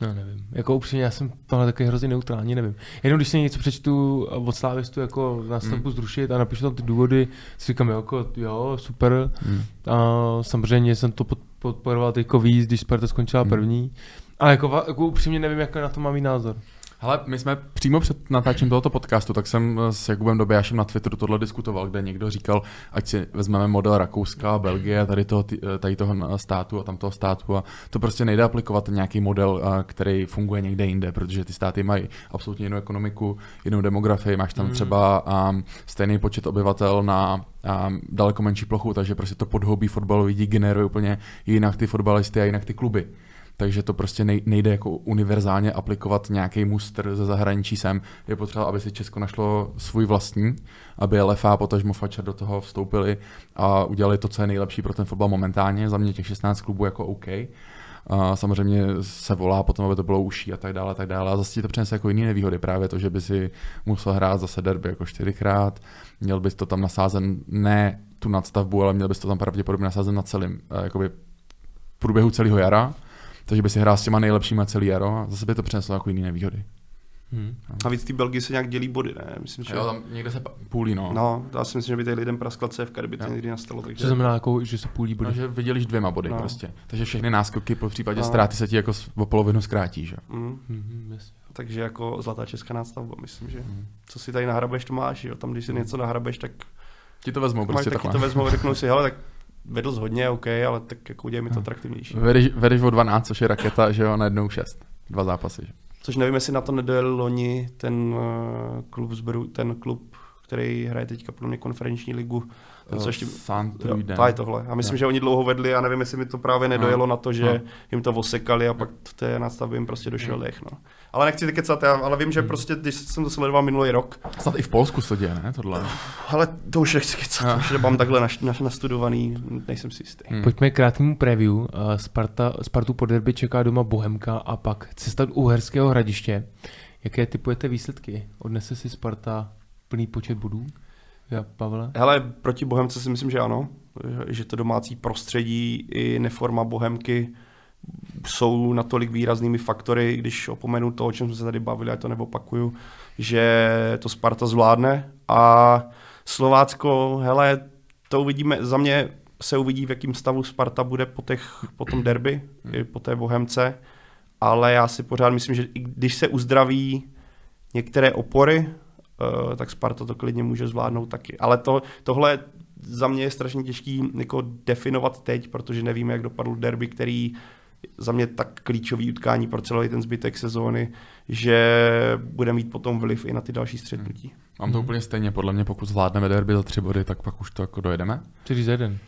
No, nevím. Jako upřímně, já jsem tohle takový hrozně neutrální, nevím. Jenom když si něco přečtu od Slávistu jako nástavbu mm. zrušit a napíšu tam ty důvody, si říkám, jako, jo, super. Mm. A samozřejmě jsem to podporoval teďko víc, když Sparta skončila mm. první. Ale jako, jako upřímně nevím, jak na to mám mít názor. Hele, my jsme přímo před natáčením tohoto podcastu, tak jsem s Jakubem Dobijášem na Twitteru tohle diskutoval, kde někdo říkal, ať si vezmeme model Rakouska, Belgie, tady toho, tady toho státu a tamtoho státu a to prostě nejde aplikovat nějaký model, který funguje někde jinde, protože ty státy mají absolutně jinou ekonomiku, jinou demografii, máš tam třeba um, stejný počet obyvatel na um, daleko menší plochu, takže prostě to podhoubí fotbalových lidí generuje úplně jinak ty fotbalisty a jinak ty kluby. Takže to prostě nejde jako univerzálně aplikovat nějaký mustr ze zahraničí sem. Je potřeba, aby si Česko našlo svůj vlastní, aby L F A potažmo Fatscher do toho vstoupili a udělali to, co je nejlepší pro ten fotbal momentálně. Za mě těch šestnáct klubů jako OK. A samozřejmě se volá potom, aby to bylo uší a tak dále, a tak dále. A zase ti to přinese jako jiné nevýhody, právě to, že by si musel hrát zase derby jako čtyřikrát, měl bys to tam nasázen ne tu nadstavbu, ale měl bys to tam pravděpodobně nasázen na celém jakoby průběhu celého jara. Takže by si hrál s těma nejlepšíma celý jaro a zase by to přineslo jako jiné nevýhody. Hmm. A víc ty Belgii se nějak dělí body, ne? Myslím, že... Jo, tam někde se půlí, no. No, já si myslím, že by tady lidem praskla cévka, kdyby to někdy nastalo. Takže... Co znamená, jako, že se půlí body? No, že vydělíš dvěma body no. prostě. Takže všechny náskoky po případě no. ztráty se ti jako o polovinu zkrátí, že? Mm. Mm-hmm, takže jako zlatá česká nástavba, myslím, že mm. co si tady nahrabeš, to máš, jo? Tam, když si mm. něco nahrabeš, tak... Ti to vezmou prostě tak takhle. Ti to vezmou, řeknou si, hele, tak... Vedl jsi hodně, OK, ale tak jako udělej mi to atraktivnější. Vedeš, vedeš o dvanáct, což je raketa, že jo, najednou šest. Dva zápasy. Že? Což nevím, jestli na to nedojel loni ten uh, klub zbru, ten klub, který hraje teďka pro mě konferenční ligu. Ten, co ještě... To je tohle. A myslím, jo. že oni dlouho vedli a nevím, jestli mi to právě nedojelo no. na to, že no. jim to osekali a pak v té nástavbě jim prostě došel no. dech. No. Ale nechci ty kecat, já, ale vím, že prostě, když jsem to sledoval minulý rok. Snad i v Polsku se děje, ne? Tohle. Ale to už nechci kecat, no. protože mám takhle naš, naš, nastudovaný, nejsem si jistý. Hmm. Pojďme k krátkému preview. Sparta, Spartu po derby čeká doma Bohemka a pak cesta do Uherského Hradiště. Jaké typujete výsledky? Odnese si Sparta plný počet bodů? Já, Pavle? Hele, proti Bohemce si myslím, že ano. Že to domácí prostředí i neforma Bohemky jsou natolik výraznými faktory, když opomenu to, o čem jsme se tady bavili, a to neopakuju, že to Sparta zvládne. A Slovácko, hele, to uvidíme, za mě se uvidí, v jakém stavu Sparta bude po, těch, po tom derby, i po té Bohemce. Ale já si pořád myslím, že i když se uzdraví některé opory, tak Sparta to klidně může zvládnout taky. Ale to, tohle za mě je strašně těžký jako definovat teď, protože nevíme, jak dopadl derby, který za mě tak klíčový utkání pro celý ten zbytek sezóny, že bude mít potom vliv i na ty další střetnutí. Mám to úplně stejně. Podle mě, pokud zvládneme derby za tři body, tak pak už to jako dojedeme. Tři za jeden.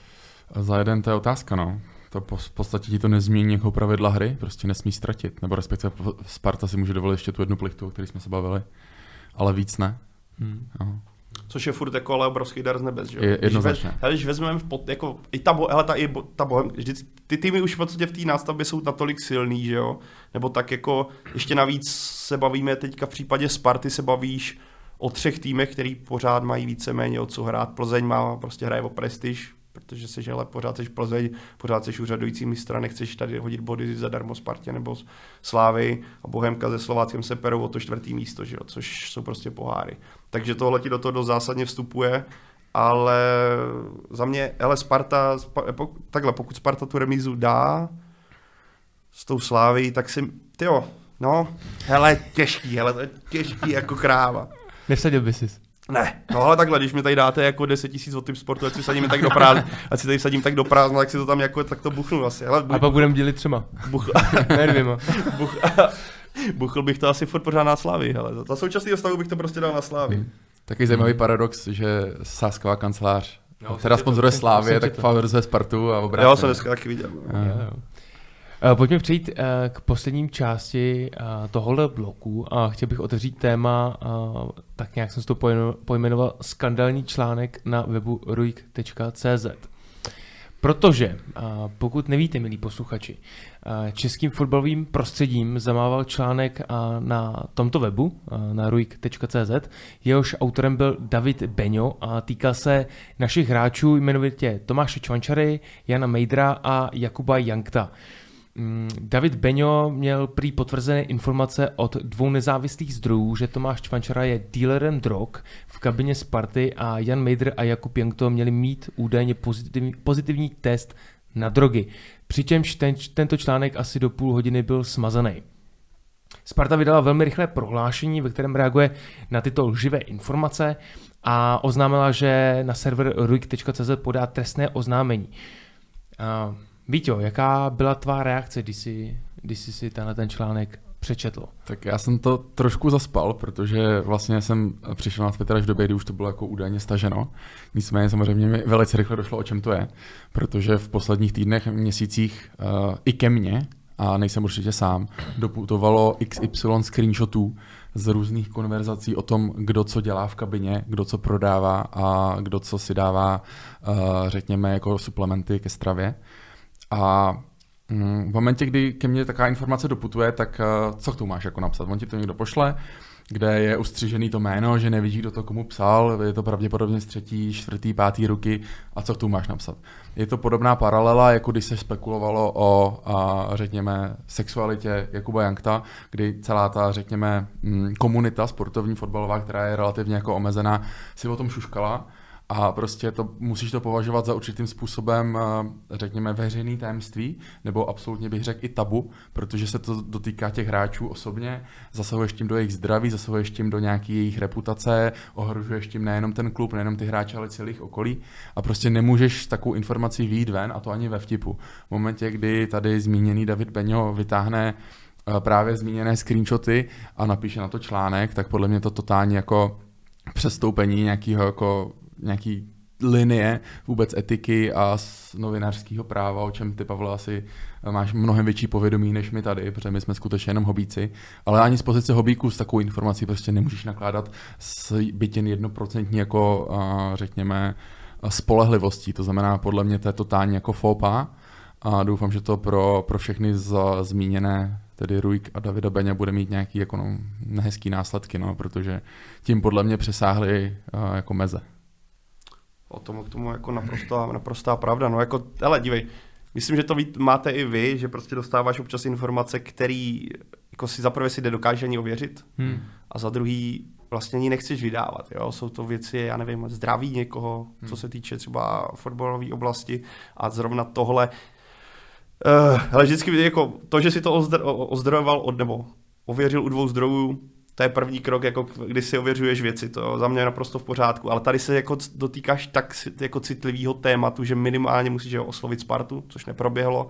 Za jeden to je otázka, no. To v podstatě ti to nezmění jako pravidla hry, prostě nesmí ztratit. Nebo respektive Sparta si může dovolit ještě tu jednu plichtu, o které jsme se bavili. Ale víc ne. Hmm. Což je furt jako ale obrovský dar z nebes, že jo? Je, jednoznačně. Když vezmeme v pod, jako i ta, bo, hele, ta, i bo, ta bohem, vždycky, ty týmy už v té nástavbě jsou natolik silný, že jo? Nebo tak jako ještě navíc se bavíme teďka v případě Sparty se bavíš o třech týmech, který pořád mají víceméně o co hrát. Plzeň má prostě hraje o prestiž, protože se žele pořád seš Plzeň, pořád seš úřadující mistr, nechceš tady hodit body zadarmo Spartě nebo Slávy a Bohemka se Slováckem se perou o to čtvrtý místo, že jo, což jsou prostě poháry. Takže tohle ti do toho dost zásadně vstupuje ale za mě, hele, Sparta, takhle, pokud Sparta tu remízu dá s tou Slavií, tak si, tyjo, no, hele, těžký, hele, to je těžký jako kráva. Nevsadil by sis. Ne, no ale takhle, když mi tady dáte jako deset tisíc od Tipsportu, ať si vsadím tak do prázdna, ať si tady vsadím tak do prázdna, tak si to tam jako tak to buchnu asi. Hele, buch... A pak budeme dělit třema. Buch... ne dvěma. Buch... Buchl bych to asi furt pořád na Slávy, hele. Za současného stavu bych to prostě dal na Slávy. Hmm. Taky zajímavý paradox, že sásková kancelář, no, která sponzoruje Slávy, tak favorizuje Spartu a obráceně. Já jsem dneska taky viděl. No. Jo, jo. Pojďme přejít k posledním části tohohle bloku a chtěl bych otevřít téma, tak nějak jsem si to pojmenoval, skandální článek na webu ruik tečka cé zet. Protože, pokud nevíte, milí posluchači, českým fotbalovým prostředím zamával článek na tomto webu, na ruik tečka cé zet, jehož autorem byl David Beňo a týkal se našich hráčů, jmenovitě Tomáše Čvančary, Jana Mejdra a Jakuba Jankta. David Beňo měl prý potvrzené informace od dvou nezávislých zdrojů, že Tomáš Čvančara je dealerem drog v kabině Sparty a Jan Mejdr a Jakub Jankto měli mít údajně pozitivní, pozitivní test na drogy. Přičemž ten, tento článek asi do půl hodiny byl smazaný. Sparta vydala velmi rychlé prohlášení, ve kterém reaguje na tyto lživé informace a oznámila, že na server ruik tečka cé zet podá trestné oznámení. A... Víťo, jaká byla tvá reakce, když jsi, když jsi si tenhle ten článek přečetl? Tak já jsem to trošku zaspal, protože vlastně jsem přišel na Twitter až v době, kdy už to bylo jako údajně staženo. Nicméně samozřejmě mi velice rychle došlo, o čem to je, protože v posledních týdnech, měsících uh, i ke mně, a nejsem určitě sám, doputovalo iks ypsilon screenshotů z různých konverzací o tom, kdo co dělá v kabině, kdo co prodává a kdo co si dává, uh, řekněme, jako suplementy ke stravě. A v momentě, kdy ke mně taková informace doputuje, tak co k tomu máš jako napsat? On ti to někdo pošle, kde je ustřižený to jméno, že nevidí, kdo to komu psal, je to pravděpodobně z třetí, čtvrtý, pátý ruky a co k tomu máš napsat? Je to podobná paralela, jako když se spekulovalo o, a řekněme, sexualitě Jakuba Jankta, kdy celá ta, řekněme, komunita sportovní fotbalová, která je relativně jako omezená, si o tom šuškala. A prostě to, musíš to považovat za určitým způsobem, řekněme, veřejný tajemství, nebo absolutně bych řekl i tabu, protože se to dotýká těch hráčů osobně, zasahuješ tím do jejich zdraví, zasahuješ tím do nějaký jejich reputace, ohrožuješ tím nejenom ten klub, nejenom ty hráče, ale celých okolí a prostě nemůžeš takovou informací vyjít ven, a to ani ve vtipu. V momentě, kdy tady zmíněný David Beňo vytáhne právě zmíněné screenshoty a napíše na to článek, tak podle mě to totální jako přestoupení nějakého jako nějaký linie vůbec etiky a z novinářského práva, o čem ty, Pavle, asi máš mnohem větší povědomí než my tady, protože my jsme skutečně jenom hobíci, ale ani z pozice hobíků s takovou informací prostě nemůžeš nakládat s byť jen jednoprocentní jako, řekněme, spolehlivostí. To znamená, podle mě to je totální jako faux pas a doufám, že to pro, pro všechny z, zmíněné tedy Ruik a Davida Beňa bude mít nějaký jako, no, nehezký následky, no, protože tím podle mě přesáhli uh, jako meze. O tom, k tomu jako naprostá, naprostá pravda. No jako, hele, dívej, myslím, že to ví, máte i vy, že prostě dostáváš občas informace, který jako si za prvé si nedokáže ani ověřit hmm. a za druhý vlastně ani nechceš vydávat. Jo? Jsou to věci, já nevím, zdraví někoho, hmm. co se týče třeba fotbalové oblasti a zrovna tohle. Uh, hele, vždycky jako to, že si to ozdr- ozdrojoval od, nebo ověřil u dvou zdrojů, to je první krok, jako když si ověřuješ věci, to za mě je naprosto v pořádku, ale tady se jako dotýkáš tak jako citlivého tématu, že minimálně musíš jo, oslovit Spartu, což neproběhlo,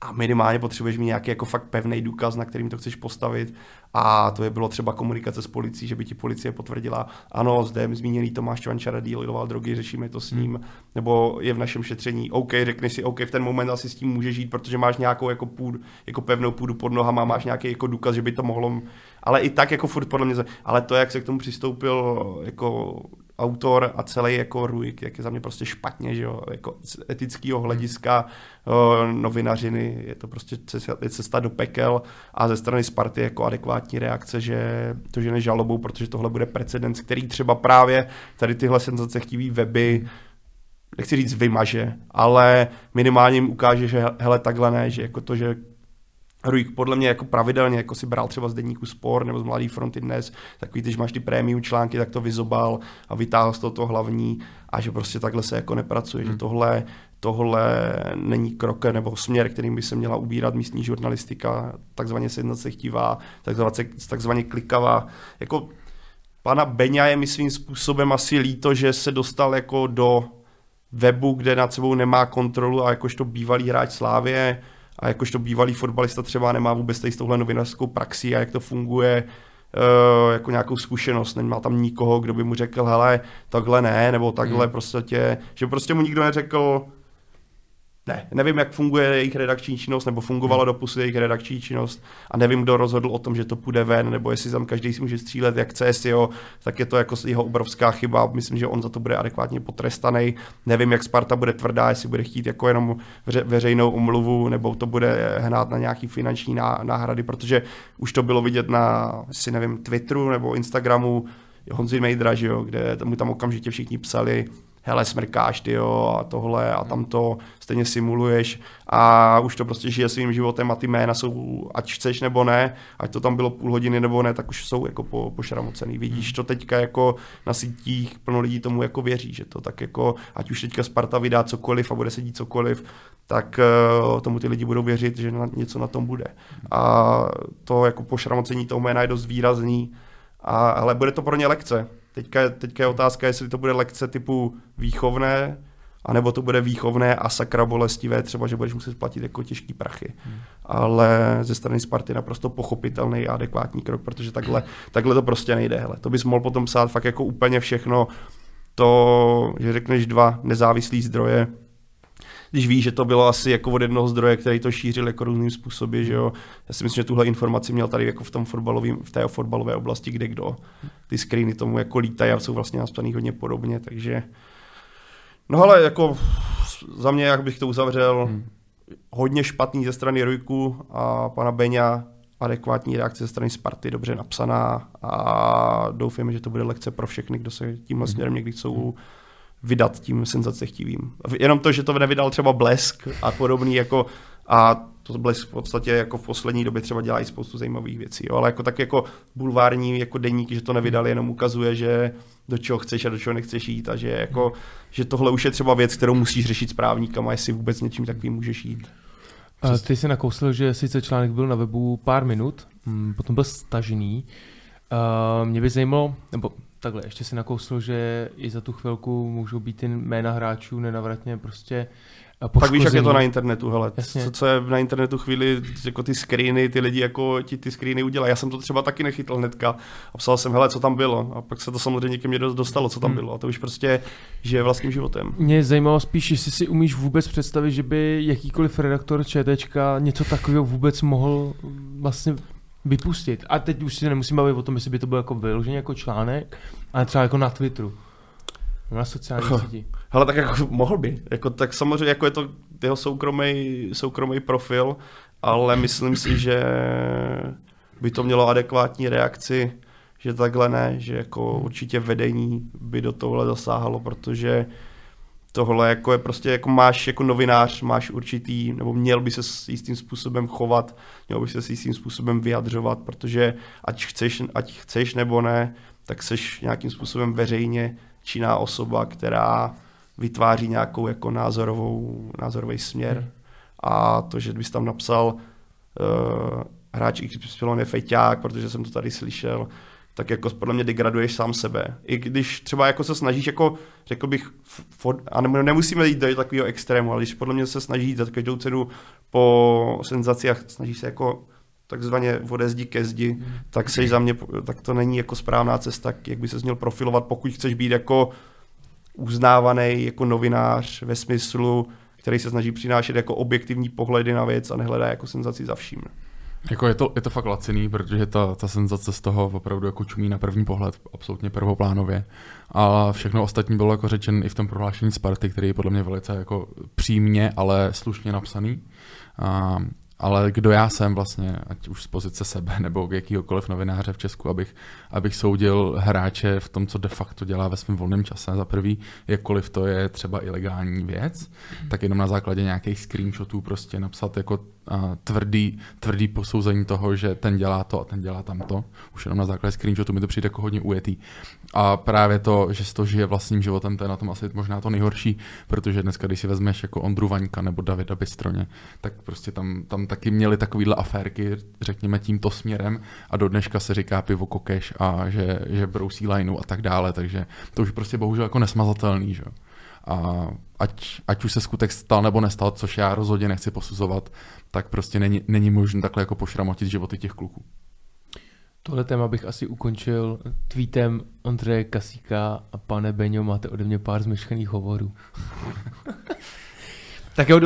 a minimálně potřebuješ mít nějaký jako fakt pevný důkaz, na kterým to chceš postavit, a to je bylo třeba komunikace s policií, že by ti policie potvrdila, ano, zde je zmíněný Tomáš Čvančara dealoval drogy, řešíme to s ním, hmm. nebo je v našem šetření, OK, řekneš si, OK, v ten moment asi s tím můžeš žít, protože máš nějakou jako, půd, jako pevnou půdu pod nohama, máš nějaký jako důkaz, že by to mohlo, ale i tak jako furt podle mě, ale to, jak se k tomu přistoupil jako autor a celý jako Ruik, jak je za mě prostě špatně, že jo, jako z etického hlediska o, novinařiny, je to prostě cesta, je cesta do pekel a ze strany Sparty jako adekvátní reakce, že to žene žalobou, protože tohle bude precedens, který třeba právě tady tyhle senzace chtivý weby, nechci říct vymaže, ale minimálně jim ukáže, že hele, takhle ne, že jako to, že Ruik podle mě jako pravidelně, jako si bral třeba z deníku Sport nebo z Mladé fronty dnes, takový, když máš ty prémium články, tak to vyzobal a vytáhl z toho to hlavní a že prostě takhle se jako nepracuje, hmm. že tohle, tohle není krok nebo směr, kterým by se měla ubírat místní žurnalistika, takzvaně se chtivá, takzvaně klikavá. Jako pana Beňa je mi svým způsobem asi líto, že se dostal jako do webu, kde nad sebou nemá kontrolu a jakožto bývalý hráč Slavie a jakožto bývalý fotbalista třeba nemá vůbec tady s touhle novinářskou praxí a jak to funguje, jako nějakou zkušenost, nemá tam nikoho, kdo by mu řekl, hele, takhle ne, nebo takhle hmm. prostě, že prostě mu nikdo neřekl, ne, nevím, jak funguje jejich redakční činnost, nebo fungovala hmm. doposud jejich redakční činnost a nevím, kdo rozhodl o tom, že to půjde ven, nebo jestli tam každý si může střílet, jak chce, jestli jo, tak je to jako jeho obrovská chyba, myslím, že on za to bude adekvátně potrestaný, nevím, jak Sparta bude tvrdá, jestli bude chtít jako jenom veřejnou omluvu, nebo to bude hnát na nějaký finanční náhrady, protože už to bylo vidět na, si nevím, Twitteru nebo Instagramu Honzy Mejdra, že jo, kde mu tam okamžitě všichni psali, hele, smrkáš, ty jo, a tohle a tamto, stejně simuluješ a už to prostě žije svým životem a ty jména jsou, ať chceš nebo ne, ať to tam bylo půl hodiny nebo ne, tak už jsou jako po, pošramocený. Vidíš to teďka jako na sítích, plno lidí tomu jako věří, že to tak jako, ať už teďka Sparta vydá cokoliv a bude se dít cokoliv, tak uh, tomu ty lidi budou věřit, že na, něco na tom bude. A to jako pošramocení toho jména je dost výrazný, a, ale bude to pro ně lekce. Teďka, teďka je otázka, jestli to bude lekce typu výchovné, anebo to bude výchovné a sakra bolestivé, třeba, že budeš muset platit jako těžký prachy. Hmm. Ale ze strany Sparty naprosto pochopitelný a adekvátní krok, protože takhle, takhle to prostě nejde. Hele. To bys mohl potom psát fakt jako úplně všechno, to, že řekneš dva nezávislý zdroje, když víš, že to bylo asi jako od jednoho zdroje, který to šířil jako různým způsoby, že jo. Já si myslím, že tuhle informaci měl tady jako v tom fotbalovém, v té fotbalové oblasti, kde kdo. Ty screeny tomu jako lítají a jsou vlastně napsaný hodně podobně, takže no ale jako za mě, jak bych to uzavřel, hmm. hodně špatný ze strany Ruiku a pana Beňa, adekvátní reakce ze strany Sparty, dobře napsaná a doufám, že to bude lekce pro všechny, kdo se tímhle směrem někdy chcou vydat tím senzacechtivým. Jenom to, že to nevydal třeba Blesk a podobný, jako, a to Blesk v podstatě jako v poslední době třeba dělá i spoustu zajímavých věcí, jo, ale jako tak jako bulvární jako deníky, že to nevydali, jenom ukazuje, že do čeho chceš a do čeho nechceš jít a že, jako, že tohle už je třeba věc, kterou musíš řešit s právníkama, jestli vůbec něčím takovým můžeš jít. Přes... Ty jsi nakousl, že sice článek byl na webu pár minut, potom byl stažený. Uh, mě by zajímalo, nebo takhle, ještě si nakousl, že i za tu chvilku můžou být ty jména hráčů nenavratně prostě poškození. Tak víš, jak je to na internetu, hele, co, co je na internetu chvíli, jako ty screeny, ty lidi jako ti ty screeny udělají. Já jsem to třeba taky nechytl hnedka a psal jsem, hele, co tam bylo a pak se to samozřejmě ke mně dostalo, co tam hmm. bylo a to už prostě žije vlastním životem. Mě zajímalo spíš, jestli si umíš vůbec představit, že by jakýkoliv redaktor čtečka něco takového vůbec mohl vlastně vypustit. A teď už si nemusím bavit o tom, jestli by to bylo jako vyloženě jako článek, ale třeba jako na Twitteru, na sociálních síti. Hele, tak jako mohl by. Jako, tak samozřejmě jako je to jeho soukromý, soukromý profil, ale myslím si, že by to mělo adekvátní reakci, že takhle ne, že jako určitě vedení by do tohle zasáhlo, protože tohle jako je prostě, jako máš jako novinář, máš určitý, nebo měl by se s jistým způsobem chovat, měl by se s jistým způsobem vyjadřovat, protože ať chceš, ať chceš nebo ne, tak seš nějakým způsobem veřejně činná osoba, která vytváří nějakou jako názorovou, názorový směr. Hmm. A to, že bys tam napsal uh, hráč X Y Feťák, protože jsem to tady slyšel, tak jako podle mě degraduješ sám sebe. I když třeba jako se snažíš, jako řekl bych, fot, a nemusíme jít do takového extrému, ale když podle mě se snaží za každou cenu po senzacích, snaží se jako takzvaně ode zdi ke zdi, mm. tak seš za mě, tak to není jako správná cesta, jak by ses měl profilovat, pokud chceš být jako uznávaný jako novinář ve smyslu, který se snaží přinášet jako objektivní pohledy na věc a nehledá jako senzaci za vším. Jako je to, je to fakt laciný, protože ta, ta senzace z toho opravdu jako čumí na první pohled, absolutně prvoplánově. A všechno ostatní bylo jako řečen i v tom prohlášení Sparty, který je podle mě velice jako přímně, ale slušně napsaný. A, Ale kdo já jsem vlastně, ať už z pozice sebe nebo jakýhokoliv novináře v Česku, abych, abych soudil hráče v tom, co de facto dělá ve svém volném čase. Za prvý, jakkoliv to je třeba ilegální věc, tak jenom na základě nějakých screenshotů prostě napsat jako uh, tvrdý, tvrdý posouzení toho, že ten dělá to a ten dělá tamto. Už jenom na základě screenshotů mi to přijde jako hodně ujetý. A právě to, že to žije vlastním životem, to je na tom asi možná to nejhorší, protože dneska, když si vezmeš jako Ondru Vaňka nebo Davida Bystroně, tak prostě tam, tam taky měli takovýhle aférky, řekněme tímto směrem, a do dneška se říká pivo kokeš a že, že brousí lajnu a tak dále, takže to už prostě bohužel jako nesmazatelný, že? A ať, ať už se skutek stal nebo nestal, což já rozhodně nechci posuzovat, tak prostě není, není možné takhle jako pošramotit životy těch kluků. Tohle téma bych asi ukončil tweetem Ondřeje Kasíka: a pane Beňo, máte ode mě pár zmyšlených hovorů. Tak jo,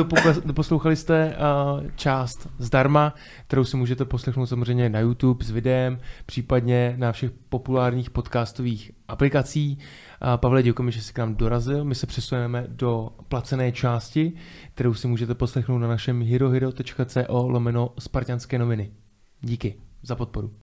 doposlouchali jste uh, část zdarma, kterou si můžete poslechnout samozřejmě na YouTube s videem, případně na všech populárních podcastových aplikací. Uh, Pavle, děkujeme, že jsi k nám dorazil. My se přesuneme do placené části, kterou si můžete poslechnout na našem herohero tečka co lomeno Sparťanské noviny. Díky za podporu.